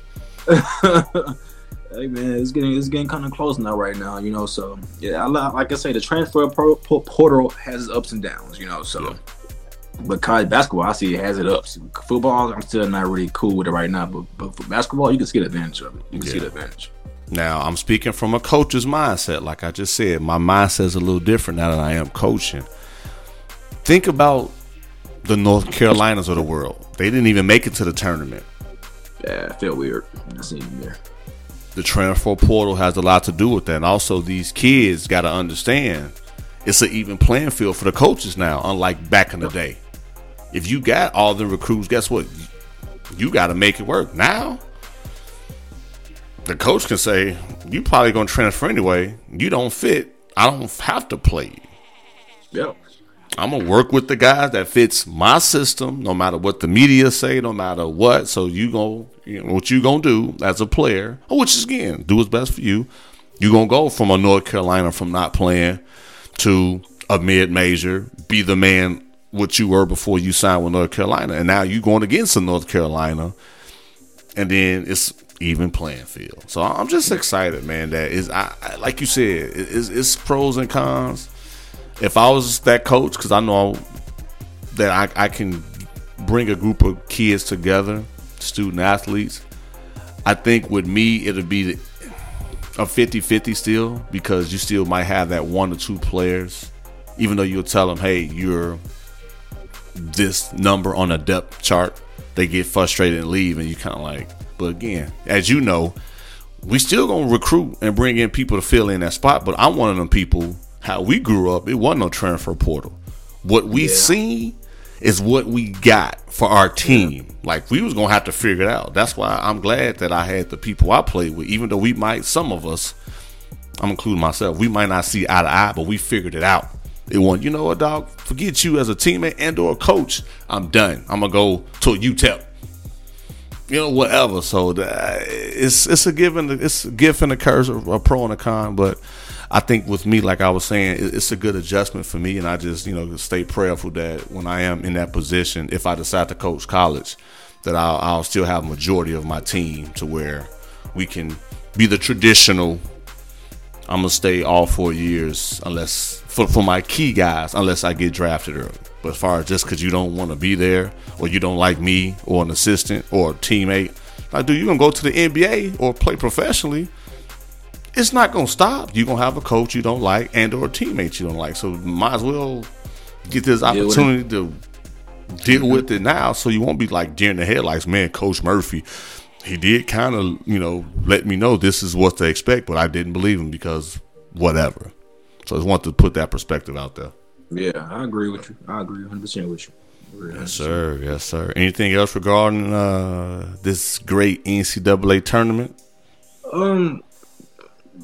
hey man, it's getting it's getting kind of close now, right now. You know, so yeah, I, like I say, the transfer portal has its ups and downs. You know, so yeah. But college basketball, I see it has it ups. Football, I'm still not really cool with it right now, but but for basketball, you can see the advantage of it. You can yeah. see the advantage. Now, I'm speaking from a coach's mindset, like I just said. My mindset's a little different now that I am coaching. Think about the North Carolinas of the world. They didn't even make it to the tournament. Yeah, I feel weird. That's even there. The transfer portal has a lot to do with that. And also, these kids got to understand it's an even playing field for the coaches now, unlike back in the day. If you got all the recruits, guess what? You got to make it work. Now, the coach can say, you probably going to transfer anyway. You don't fit. I don't have to play you. Yep. I'm going to work with the guys that fits my system, no matter what the media say, no matter what. So you gonna, you know, what you going to do as a player, which is, again, do what's best for you. You're going to go from a North Carolina from not playing to a mid-major, be the man what you were before you signed with North Carolina. And now you're going against a North Carolina. And then it's even playing field. So I'm just excited, man. That is, I, I like you said, it's, it's pros and cons. If I was that coach, because I know that I, I can bring a group of kids together, student athletes. I think with me, it'll be a fifty-fifty still, because you still might have that one or two players, even though you'll tell them, hey, you're this number on a depth chart. They get frustrated and leave, and you kind of like, but again, as you know, we still going to recruit and bring in people to fill in that spot. But I'm one of them people, how we grew up, it wasn't no transfer portal. What we yeah. seen is what we got for our team. Yeah. Like, we was going to have to figure it out. That's why I'm glad that I had the people I played with, even though we might, some of us, I'm including myself, we might not see eye to eye, but we figured it out. It won. You know what, dog? Forget you as a teammate and or a coach. I'm done. I'm going to go to U T E P. You know, whatever. So that, it's it's a given. It's a gift and a curse, a pro and a con. But I think with me, like I was saying, it's a good adjustment for me. And I just, you know, stay prayerful that when I am in that position, if I decide to coach college, that I'll, I'll still have a majority of my team to where we can be the traditional. I'm going to stay all four years unless for, for my key guys, unless I get drafted early. But as far as just because you don't want to be there, or you don't like me, or an assistant, or a teammate, like, dude, you're going to go to the N B A or play professionally. It's not going to stop. You're going to have a coach you don't like and or a teammate you don't like. So might as well get this opportunity to deal with it now, so you won't be like deer in the headlights, man, Coach Murphy. He did kind of, you know, let me know this is what to expect, but I didn't believe him because whatever. So I just wanted to put that perspective out there. Yeah, I agree with you. I agree one hundred percent with you. one hundred percent. Yes, sir. Yes, sir. Anything else regarding uh, this great N C double A tournament? Um,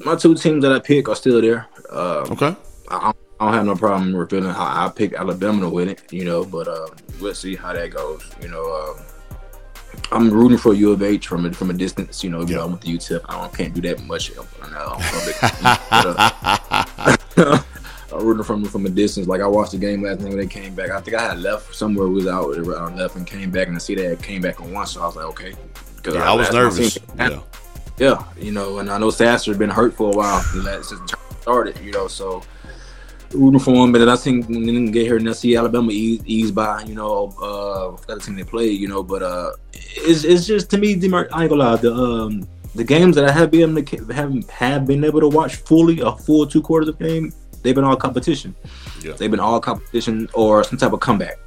my two teams that I pick are still there. Uh, okay. I, I don't have no problem revealing how I pick Alabama to win it, you know, but uh, we'll see how that goes, you know. Um, I'm rooting for U of H from a, from a distance, you know. Yeah. You know, I'm with the U T E P. I don't, can't do that much on public. Uh, I'm rooting from from a distance. Like, I watched the game last night when they came back. I think I had left somewhere. We was out around left and came back, and I see that it came back on one. So I was like, okay. Yeah, I, I was nervous. Yeah. yeah, you know, and I know Sasser's been hurt for a while since the tournament started, you know, so. Rooting for them, but then I think when they didn't get here, and I see Alabama ease, ease by, you know, uh, I forgot the team they played, you know, but uh, it's it's just, to me, D Murph, I ain't gonna lie, the um, the games that I have been able to have, have been able to watch fully, a full two quarters of game, they've been all competition. Yeah. They've been all competition or some type of comeback,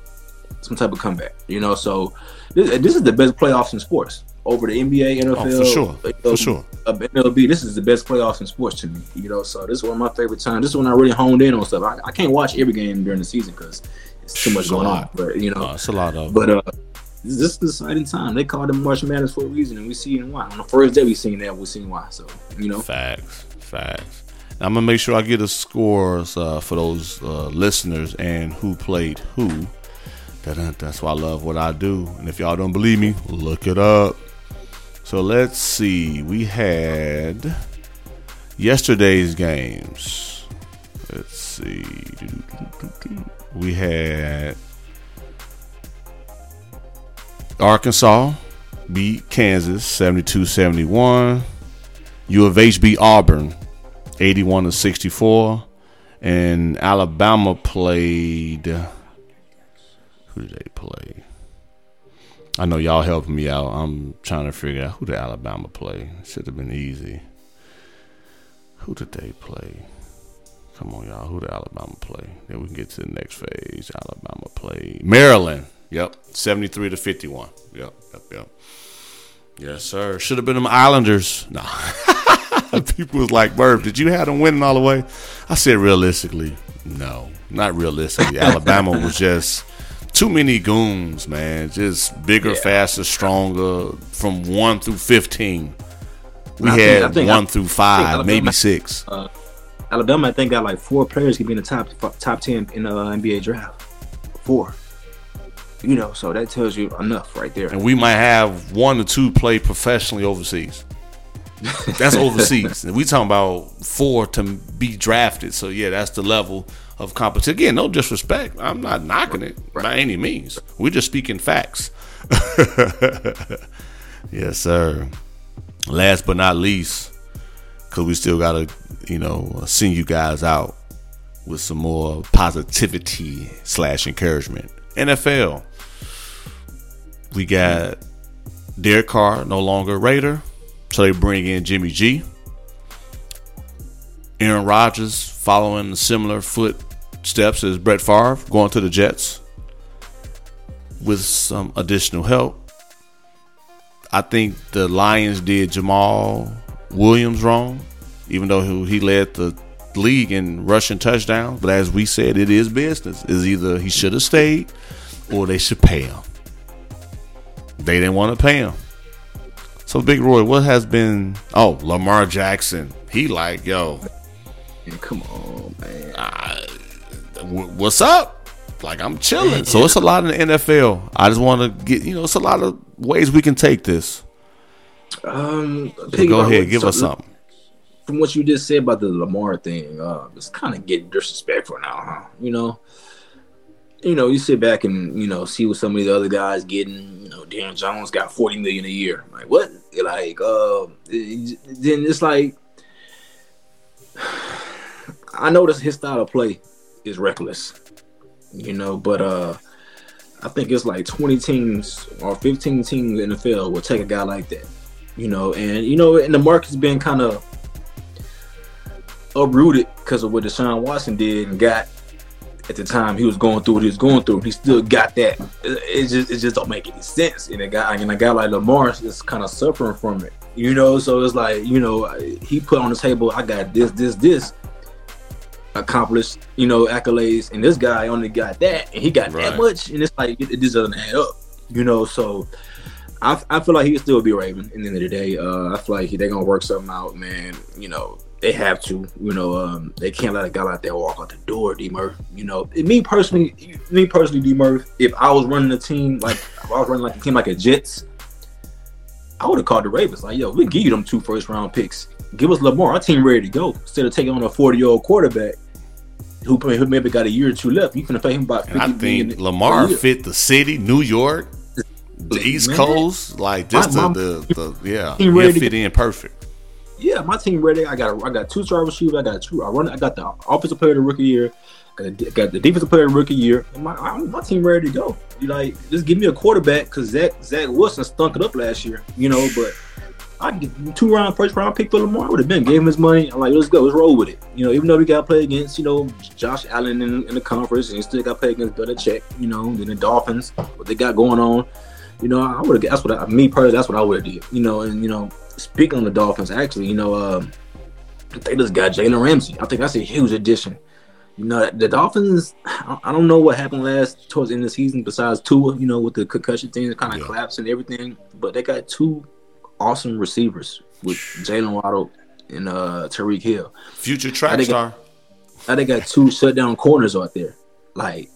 some type of comeback, you know. So this, this is the best playoffs in sports over the N B A, N F L. Oh, for sure, for um, sure. M L B, this is the best playoffs in sports to me, you know. So this is one of my favorite times. This is when I really honed in on stuff. I, I can't watch every game during the season because it's too much it's going on. But you know, uh, it's a lot of. But uh, this is the exciting time. They call them March Madness for a reason, and we seeing why. On the first day, we seen that. We seen why. So you know, facts, facts. Now, I'm gonna make sure I get the scores uh, for those uh, listeners and who played who. That's why I love what I do. And if y'all don't believe me, look it up. So let's see. We had yesterday's games. Let's see. We had Arkansas beat Kansas seventy-two seventy-one. U of H beat Auburn eighty-one to sixty-four. And Alabama played. Who did they play? I know y'all helping me out. I'm trying to figure out who did Alabama play. It should have been easy. Who did they play? Come on, y'all. Who did Alabama play? Then we can get to the next phase. Alabama played Maryland. Yep. seventy-three to fifty-one. Yep. Yep. Yep. Yes, sir. Should have been them Islanders. Nah. People was like, Murph, did you have them winning all the way? I said realistically, no. Not realistically. Alabama was just too many goons, man. Just bigger, yeah. faster, stronger. From one through fifteen, we I had think, I think, one I, through five, Alabama, maybe six. Uh, Alabama, I think, got like four players could be in the top top ten in the N B A draft. Four, you know. So that tells you enough right there. And we might have one or two play professionally overseas. That's overseas. And we talking about four to be drafted. So yeah, that's the level of competition. Again, no disrespect. I'm not knocking it by any means. We're just speaking facts. Yes, sir. last but not least, because we still got to, you know, send you guys out with some more positivity slash encouragement. N F L. We got Derek Carr, no longer Raider. So they bring in Jimmy G. Aaron Rodgers following similar footsteps as Brett Favre, going to the Jets with some additional help. I think the Lions did Jamal Williams wrong, even though he led the league in rushing touchdowns. But as we said, it is business. It's either he should have stayed or they should pay him. They didn't want to pay him. So, Big Roy, what has been... Oh, Lamar Jackson. He like, yo... Yeah, come on, man. I, w- what's up? Like, I'm chilling. So, it's a lot in the N F L. I just want to get... You know, it's a lot of ways we can take this. Um, so go ahead. Give us something. From what you just said about the Lamar thing, uh, it's kind of getting disrespectful now, huh? You know? You know, you sit back and, you know, see what some of the other guys getting. You know, Daniel Jones got forty million dollars a year. Like, what? Like, uh, then it's like, I notice his style of play is reckless, you know, but uh, I think it's like twenty teams or fifteen teams in the N F L will take a guy like that, you know, and, you know, and the market's been kind of uprooted because of what Deshaun Watson did and got. At the time, he was going through what he was going through. He still got that. It just it just don't make any sense. And a guy, and a guy like Lamar is kind of suffering from it, you know. So it's like, you know, he put on the table, I got this, this, this, accomplished, you know, accolades, and this guy only got that, and he got right. that much, and it's like it, it just doesn't add up, you know. So I I feel like he'll still be a Raven. At the end of the day, uh, I feel like they're gonna work something out, man. You know. They have to, you know. Um, they can't let a guy like that walk out the door, D Murph. You know, and me personally, me personally, D Murph. If I was running a team like if I was running like a team like a Jets, I would have called the Ravens. Like, yo, we give you them two first round picks. Give us Lamar. Our team ready to go. Instead of taking on a forty year old quarterback who maybe got a year or two left, you can pay him about. And I think Lamar fit the city, New York, the East Man. Coast, like just my, the, my, the, the yeah, he'll fit in perfect. Yeah, my team ready. I got a, I got two star receivers. I got two. I run. I got the offensive player of the rookie year. Got, a, got the defensive player of the rookie year. And my I, my team ready to go. You like just give me a quarterback because Zach Zach Wilson stunk it up last year. You know, but I get two round first round pick for Lamar. I would have been gave him his money. I'm like, let's go, let's roll with it. You know, even though we got to play against you know Josh Allen in, in the conference, and he still got to play against Belichick. You know, then the Dolphins, what they got going on. You know, I would have. That's what I, me personally. That's what I would have did. You know, and you know. Speaking on the Dolphins, actually, you know, uh, they just got Jalen Ramsey. I think that's a huge addition. You know, the Dolphins, I don't know what happened last towards the end of the season besides Tua, you know, with the concussion thing, kind of yeah. collapse and everything. But they got two awesome receivers with Jalen Waddle and uh, Tyreek Hill. Future track now star. Got, now they got two shutdown corners out there. Like,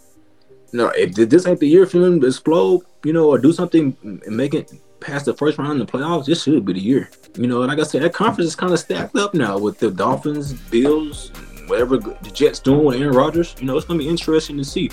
you know, if this ain't the year for them to explode, you know, or do something and make it – past the first round in the playoffs, this should be the year. You know, like I said, that conference is kind of stacked up now with the Dolphins, Bills, whatever the Jets doing with Aaron Rodgers. You know, it's going to be interesting to see.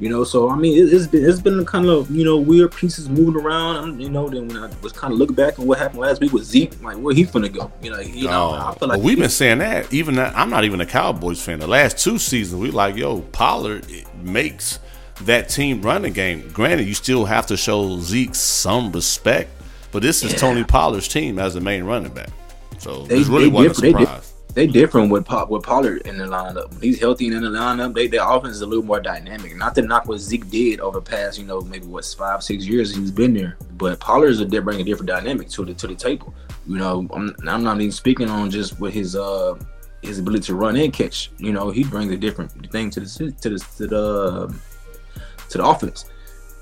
You know, so, I mean, it's been it's been kind of, you know, weird pieces moving around. You know, then when I was kind of looking back at what happened last week with Zeke, like, where he finna go? You know, you know oh, I feel like well, we've been saying that. Even that, I'm not even a Cowboys fan. The last two seasons, we like, yo, Pollard makes – that team running game. Granted, you still have to show Zeke some respect, but this is yeah. Tony Pollard's team as the main running back. So they, it really they wasn't different. A surprise. They, they different with Pop with Pollard in the lineup. When he's healthy and in the lineup, they their offense is a little more dynamic. Not to knock what Zeke did over the past, you know, maybe what five, six years he's been there. But Pollard's a bringing a different dynamic to the to the table. You know, I'm, I'm not even speaking on just with his uh his ability to run and catch. You know, he brings a different thing to the to the to the. To the offense,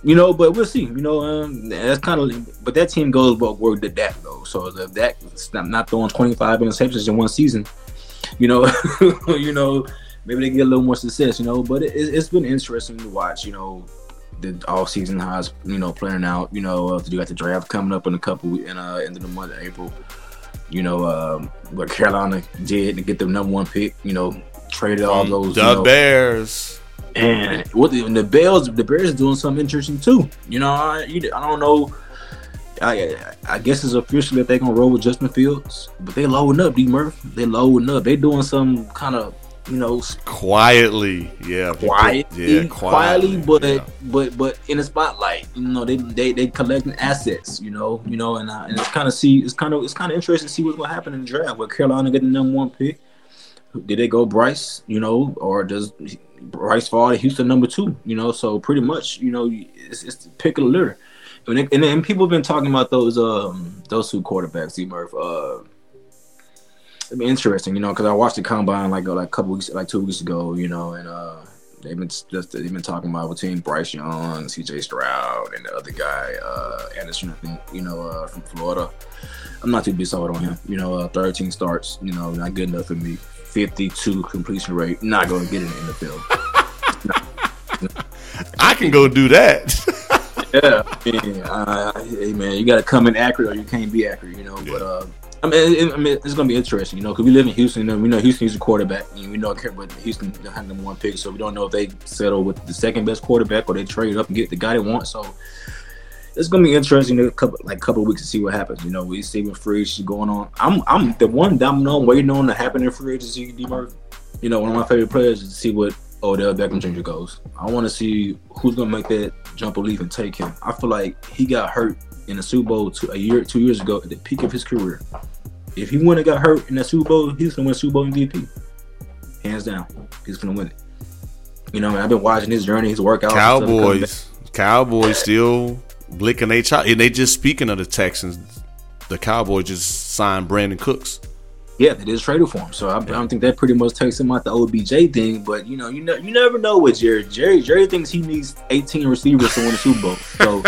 you know, but we'll see, you know, um, that's kind of, but that team goes what where the Dak goes. So if Dak not throwing twenty-five interceptions in one season, you know, you know, maybe they get a little more success, you know. But it, it's been interesting to watch, you know, the all season how it's, you know, playing out. You know, uh, you got the draft coming up in a couple in uh end of the month of April. You know, um, what Carolina did to get the number one pick, you know, traded all those the you know, Bears. And what the, the Bears, the Bears doing something interesting too. You know, I, I don't know. I I guess it's official that they're going to roll with Justin Fields. But they loading up, D Murph. They loading up. They doing some kind of, you know. Quietly. Yeah. Quietly. Yeah, quietly, quietly but, yeah. but but but in the spotlight. You know, they they they collecting assets, you know, you know, and, uh, and it's kind of see it's kind of it's kind of interesting to see what's going to happen in the draft. Will Carolina get the number one pick? Did they go Bryce, you know, or does Bryce fall to Houston number two, you know? So pretty much, you know, it's, it's pick a litter. And, it, and and people have been talking about those um those two quarterbacks, D Murph. Uh, it'd be interesting, you know, because I watched the combine like like a couple weeks, like two weeks ago, you know, and uh, they've been just they've been talking about between Bryce Young, C J Stroud, and the other guy, uh, Anderson, I think, you know, uh, from Florida. I'm not too big sold on him, you know. Uh, thirteen starts, you know, not good enough for me. fifty-two completion rate, not going to get in the N F L. No. No. I can go do that. Yeah, man. Uh, hey, man, you got to come in accurate or you can't be accurate, you know. Yeah. But uh, I mean, it, I mean, it's going to be interesting, you know, because we live in Houston and we know Houston's a quarterback, and we know but Houston had number one pick, so we don't know if they settle with the second best quarterback or they trade up and get the guy they want. So it's going to be interesting in a couple like couple of weeks to see what happens. You know, we see what free agency going on. I'm I'm the one domino waiting on to happen in free agency. D Murph, you know, one of my favorite players is to see what Odell Beckham Junior goes. I want to see who's going to make that jump or leap and take him. I feel like he got hurt in the Super Bowl two, a year, two years ago at the peak of his career. If he wouldn't have got hurt in that Super Bowl, he's going to win Super Bowl M V P. Hands down. He's going to win it. You know, I've been watching his journey, his workout. Cowboys. Cowboys still blicking their child. And they just, speaking of the Texans, the Cowboys just signed Brandon Cooks. Yeah, they did trade for him, so I, I don't think that pretty much takes him out the O B J thing. But you know, you know, you never know with Jerry. Jerry, Jerry thinks he needs eighteen receivers to win the Super Bowl. So,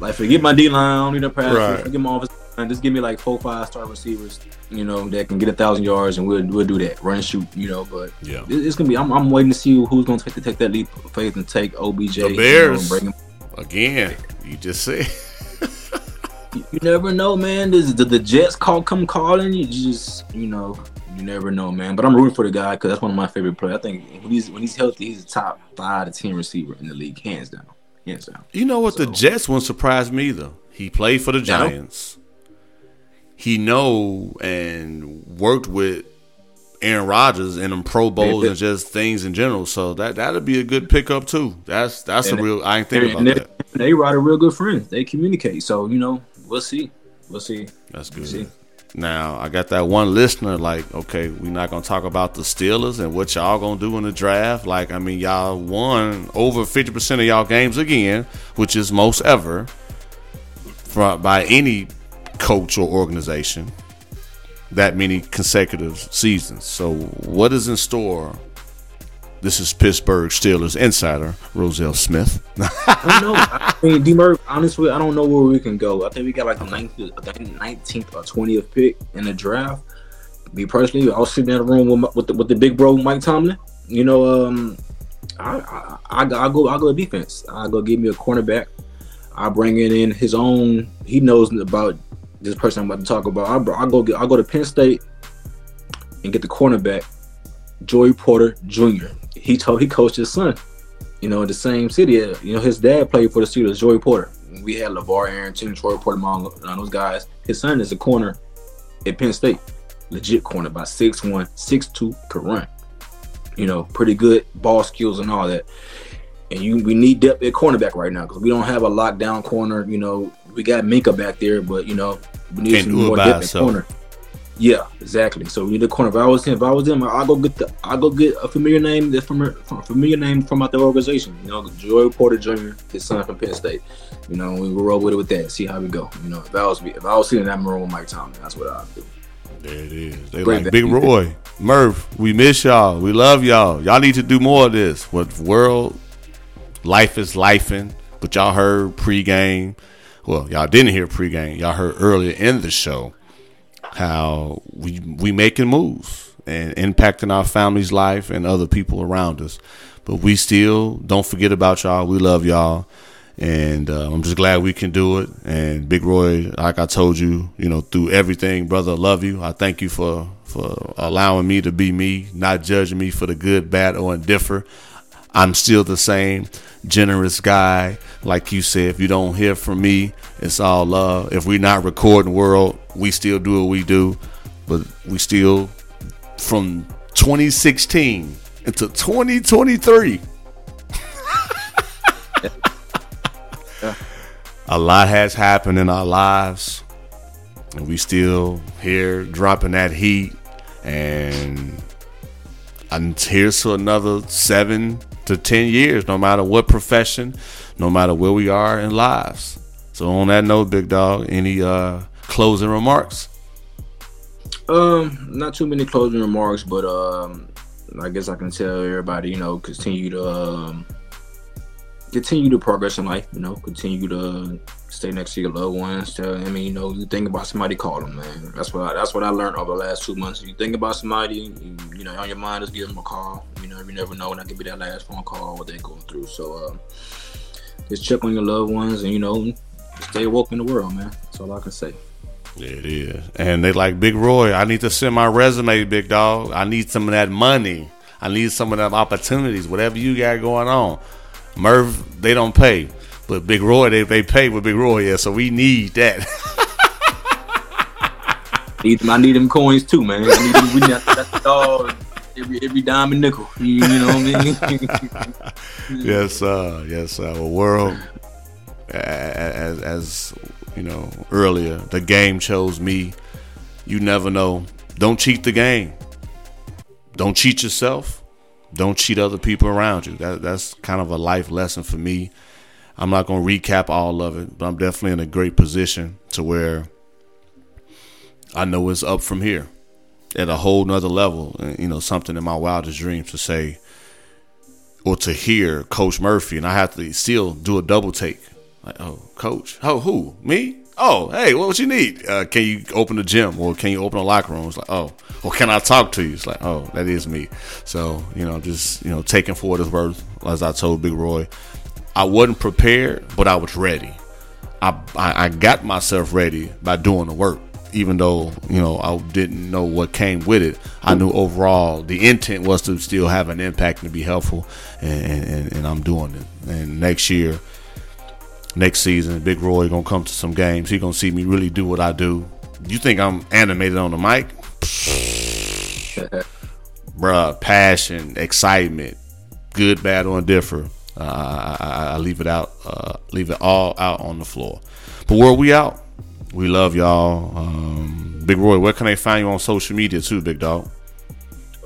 like, forget my D line, I don't need no pass. Right. Forget my offensive line. Just give me like four, five star receivers, you know, that can get a thousand yards, and we'll we'll do that. Run and shoot, you know. But yeah, it, it's gonna be. I'm, I'm waiting to see who's gonna take to take that leap of faith and take O B J. The Bears, you know, again. You just said. You never know, man. This, the, the Jets call come calling. You just, you know, you never know, man. But I'm rooting for the guy because that's one of my favorite players. I think when he's when he's healthy, he's a top five to ten receiver in the league, hands down, hands down. You know what? So, the Jets won't surprise me either. He played for the Giants. No. He know and worked with Aaron Rodgers and them Pro Bowls and just things in general. So that that'd be a good pickup too. That's that's and a real. I ain't thinking about they, that. They ride a real good friend. They communicate. So you know. We'll see. We'll see. That's good. We'll see. Now, I got that one listener like, okay, we're not going to talk about the Steelers and what y'all going to do in the draft. Like, I mean, y'all won over fifty percent of y'all games again, which is most ever from, by any coach or organization, that many consecutive seasons. So what is in store? This is Pittsburgh Steelers insider, Roselle Smith. I don't know. I mean, D Murph, honestly, I don't know where we can go. I think we got like the nineteenth or twentieth pick in the draft. Me personally, I was sitting in the room with my, with, the, with the big bro, Mike Tomlin. You know, um, I, I, I, I go I go defense. I go give me a cornerback. I bring it in his own. He knows about this person I'm about to talk about. I, I go get, I go to Penn State and get the cornerback, Joey Porter Junior He told he coached his son, you know, in the same city. You know, his dad played for the Steelers, Joey Porter. We had LeVar Arrington, Troy Porter, among those guys. His son is a corner at Penn State, legit corner, about six one, six two, could run. You know, pretty good ball skills and all that. And you, we need depth at cornerback right now because we don't have a lockdown corner. You know, we got Minka back there, but you know, we need Can't some more depth at corner. Yeah, exactly. So we need a corner. If I was him, if I was him, I'll go get the I'll go get a familiar name that's from a familiar name from out the organization. You know, Joey Porter Junior, his son from Penn State. You know, we will roll with it with that. See how we go. You know, if I was me, if I was sitting in that room with Mike Tomlin, that's what I'd do. There it is. They Great like Big Roy, Murph. We miss y'all. We love y'all. Y'all need to do more of this. What world life is lifing, but y'all heard pregame. Well, y'all didn't hear pregame. Y'all heard earlier in the show how we we making moves and impacting our family's life and other people around us, but we still don't forget about y'all. We love y'all, and uh, I'm just glad we can do it. And Big Roy, like I told you, you know, through everything, brother, love you. I thank you for for allowing me to be me, not judging me for the good, bad, or indifferent. I'm still the same generous guy. Like you said, if you don't hear from me, it's all love. If we're not recording, world, we still do what we do. But we still, from twenty sixteen into twenty twenty-three, yeah. A lot has happened in our lives, and we still here dropping that heat. And I'm here for another seven to ten years, no matter what profession, no matter where we are in lives. So on that note, big dog, any uh, closing remarks? Um, not too many closing remarks, but um, I guess I can tell everybody, you know, continue to um, continue to progress in life. You know, continue to stay next to your loved ones. Tell, I mean, you know, you think about somebody, call them, man. That's what I, that's what I learned over the last two months. If you think about somebody, you, you know, on your mind, just give them a call. You know, you never know, and that could be that last phone call, what they're going through. So um, just check on your loved ones, and you know, stay woke in the world, man. That's all I can say. It is. And they like, Big Roy, I need to send my resume, big dog. I need some of that money. I need some of them opportunities, whatever you got going on. Murph, they don't pay. But Big Roy, they, they pay with Big Roy, yeah. So we need that. I need them coins too, man. I need them, we need that dog. Every, every dime and nickel. You, you know what I mean? Yes, sir. Yes, sir. Well, world, as... as you know, earlier, the game chose me. You never know. Don't cheat the game. Don't cheat yourself. Don't cheat other people around you. That, that's kind of a life lesson for me. I'm not going to recap all of it, but I'm definitely in a great position to where I know it's up from here at a whole nother level. And, you know, something in my wildest dreams to say or to hear Coach Murphy, and I have to still do a double take. Like, oh, coach. Oh, who? Me? Oh, hey, what you need? Uh, can you open the gym, or can you open a locker room? It's like, oh, or can I talk to you? It's like, oh, that is me. So, you know, just, you know, taking for what it's worth. As I told Big Roy, I wasn't prepared, but I was ready. I, I I got myself ready by doing the work, even though, you know, I didn't know what came with it. I knew overall the intent was to still have an impact and be helpful, and, and, and I'm doing it. And next year, next season, Big Roy gonna come to some games. He gonna see me really do what I do. You think I'm animated on the mic? Bruh, passion, excitement, good, bad, or indifferent. Uh, I, I, I leave it out, uh, leave it all out on the floor. But where we out? We love y'all. Um, Big Roy, where can they find you on social media too, big dog?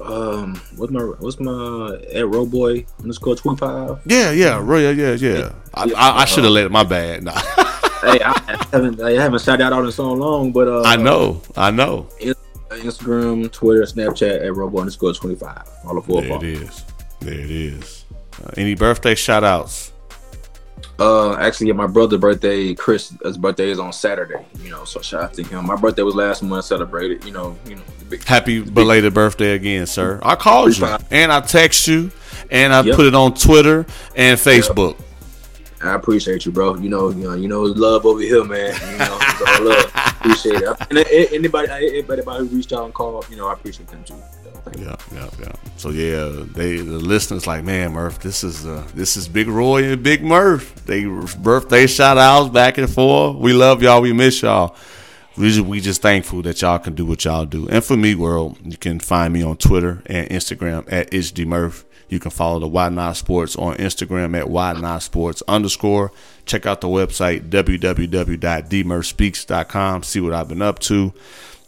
Um, what's my what's my at Roboy underscore twenty five? Yeah, yeah, yeah, yeah, yeah. I, I, I should have let it. My bad. Nah. Hey, I haven't I haven't shouted out in so long, but uh, I know, I know. Instagram, Twitter, Snapchat at Roboy underscore twenty five. All of four. There it is. There it is. Uh, any birthday shout outs? Uh, actually, yeah, my brother's birthday, Chris, his birthday is on Saturday. You know, so shout out to him. My birthday was last month, celebrated. You know, you know. The big, Happy the belated big, birthday again, sir. I called you and I text you and I yep. put it on Twitter and Facebook. Yep. I appreciate you, bro. You know, you know, you know, love over here, man. You know, it's all love. Appreciate it. And anybody, anybody who reached out and called, you know, I appreciate them too. Yeah, yeah, yeah. So yeah, they the listeners like, man, Murph, this is uh, this is Big Roy and Big Murph. They birthday shout outs back and forth. We love y'all. We miss y'all. We just, we just thankful that y'all can do what y'all do. And for me, world, you can find me on Twitter and Instagram at H D Murph. You can follow the Why Not Sports on Instagram at Why Not Sports underscore. Check out the website, w w w dot d murph speaks dot com. See what I've been up to.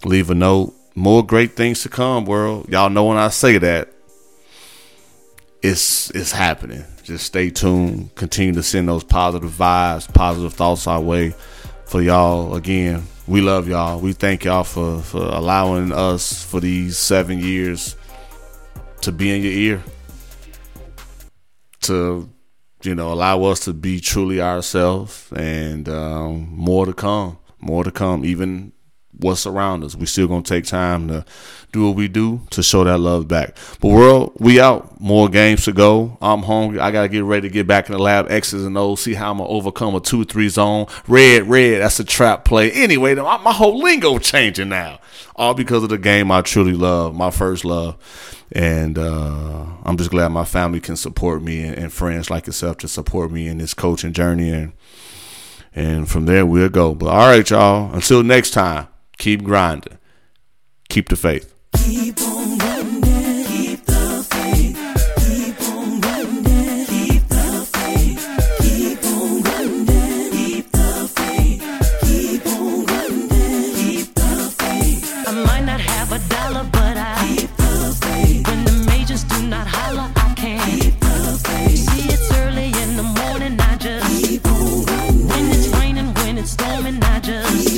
Leave a note. More great things to come, world. Y'all know when I say that, it's it's happening. Just stay tuned. Continue to send those positive vibes, positive thoughts our way for y'all. Again, we love y'all. We thank y'all for, for allowing us for these seven years to be in your ear. To, you know, allow us to be truly ourselves, and um, more to come, more to come. Even what's around us. We still going to take time to do what we do to show that love back. But world, we out. More games to go. I'm hungry. I got to get ready to get back in the lab. X's and O's. See how I'm going to overcome a two three zone. Red, red. That's a trap play. Anyway, my whole lingo changing now. All because of the game I truly love. My first love. And uh, I'm just glad my family can support me and, and friends like yourself to support me in this coaching journey. And, and from there, we'll go. But all right, y'all. Until next time. Keep grinding. Keep the faith. Keep on running. Keep the faith. Keep on running. Keep the faith. Keep on running. Keep the faith. Keep on running. Keep the faith. I might not have a dollar, but I keep the faith. When the majors do not holler, I can't keep the faith. See, it's early in the morning, I just keep on running. When it's raining, when it's storming, I just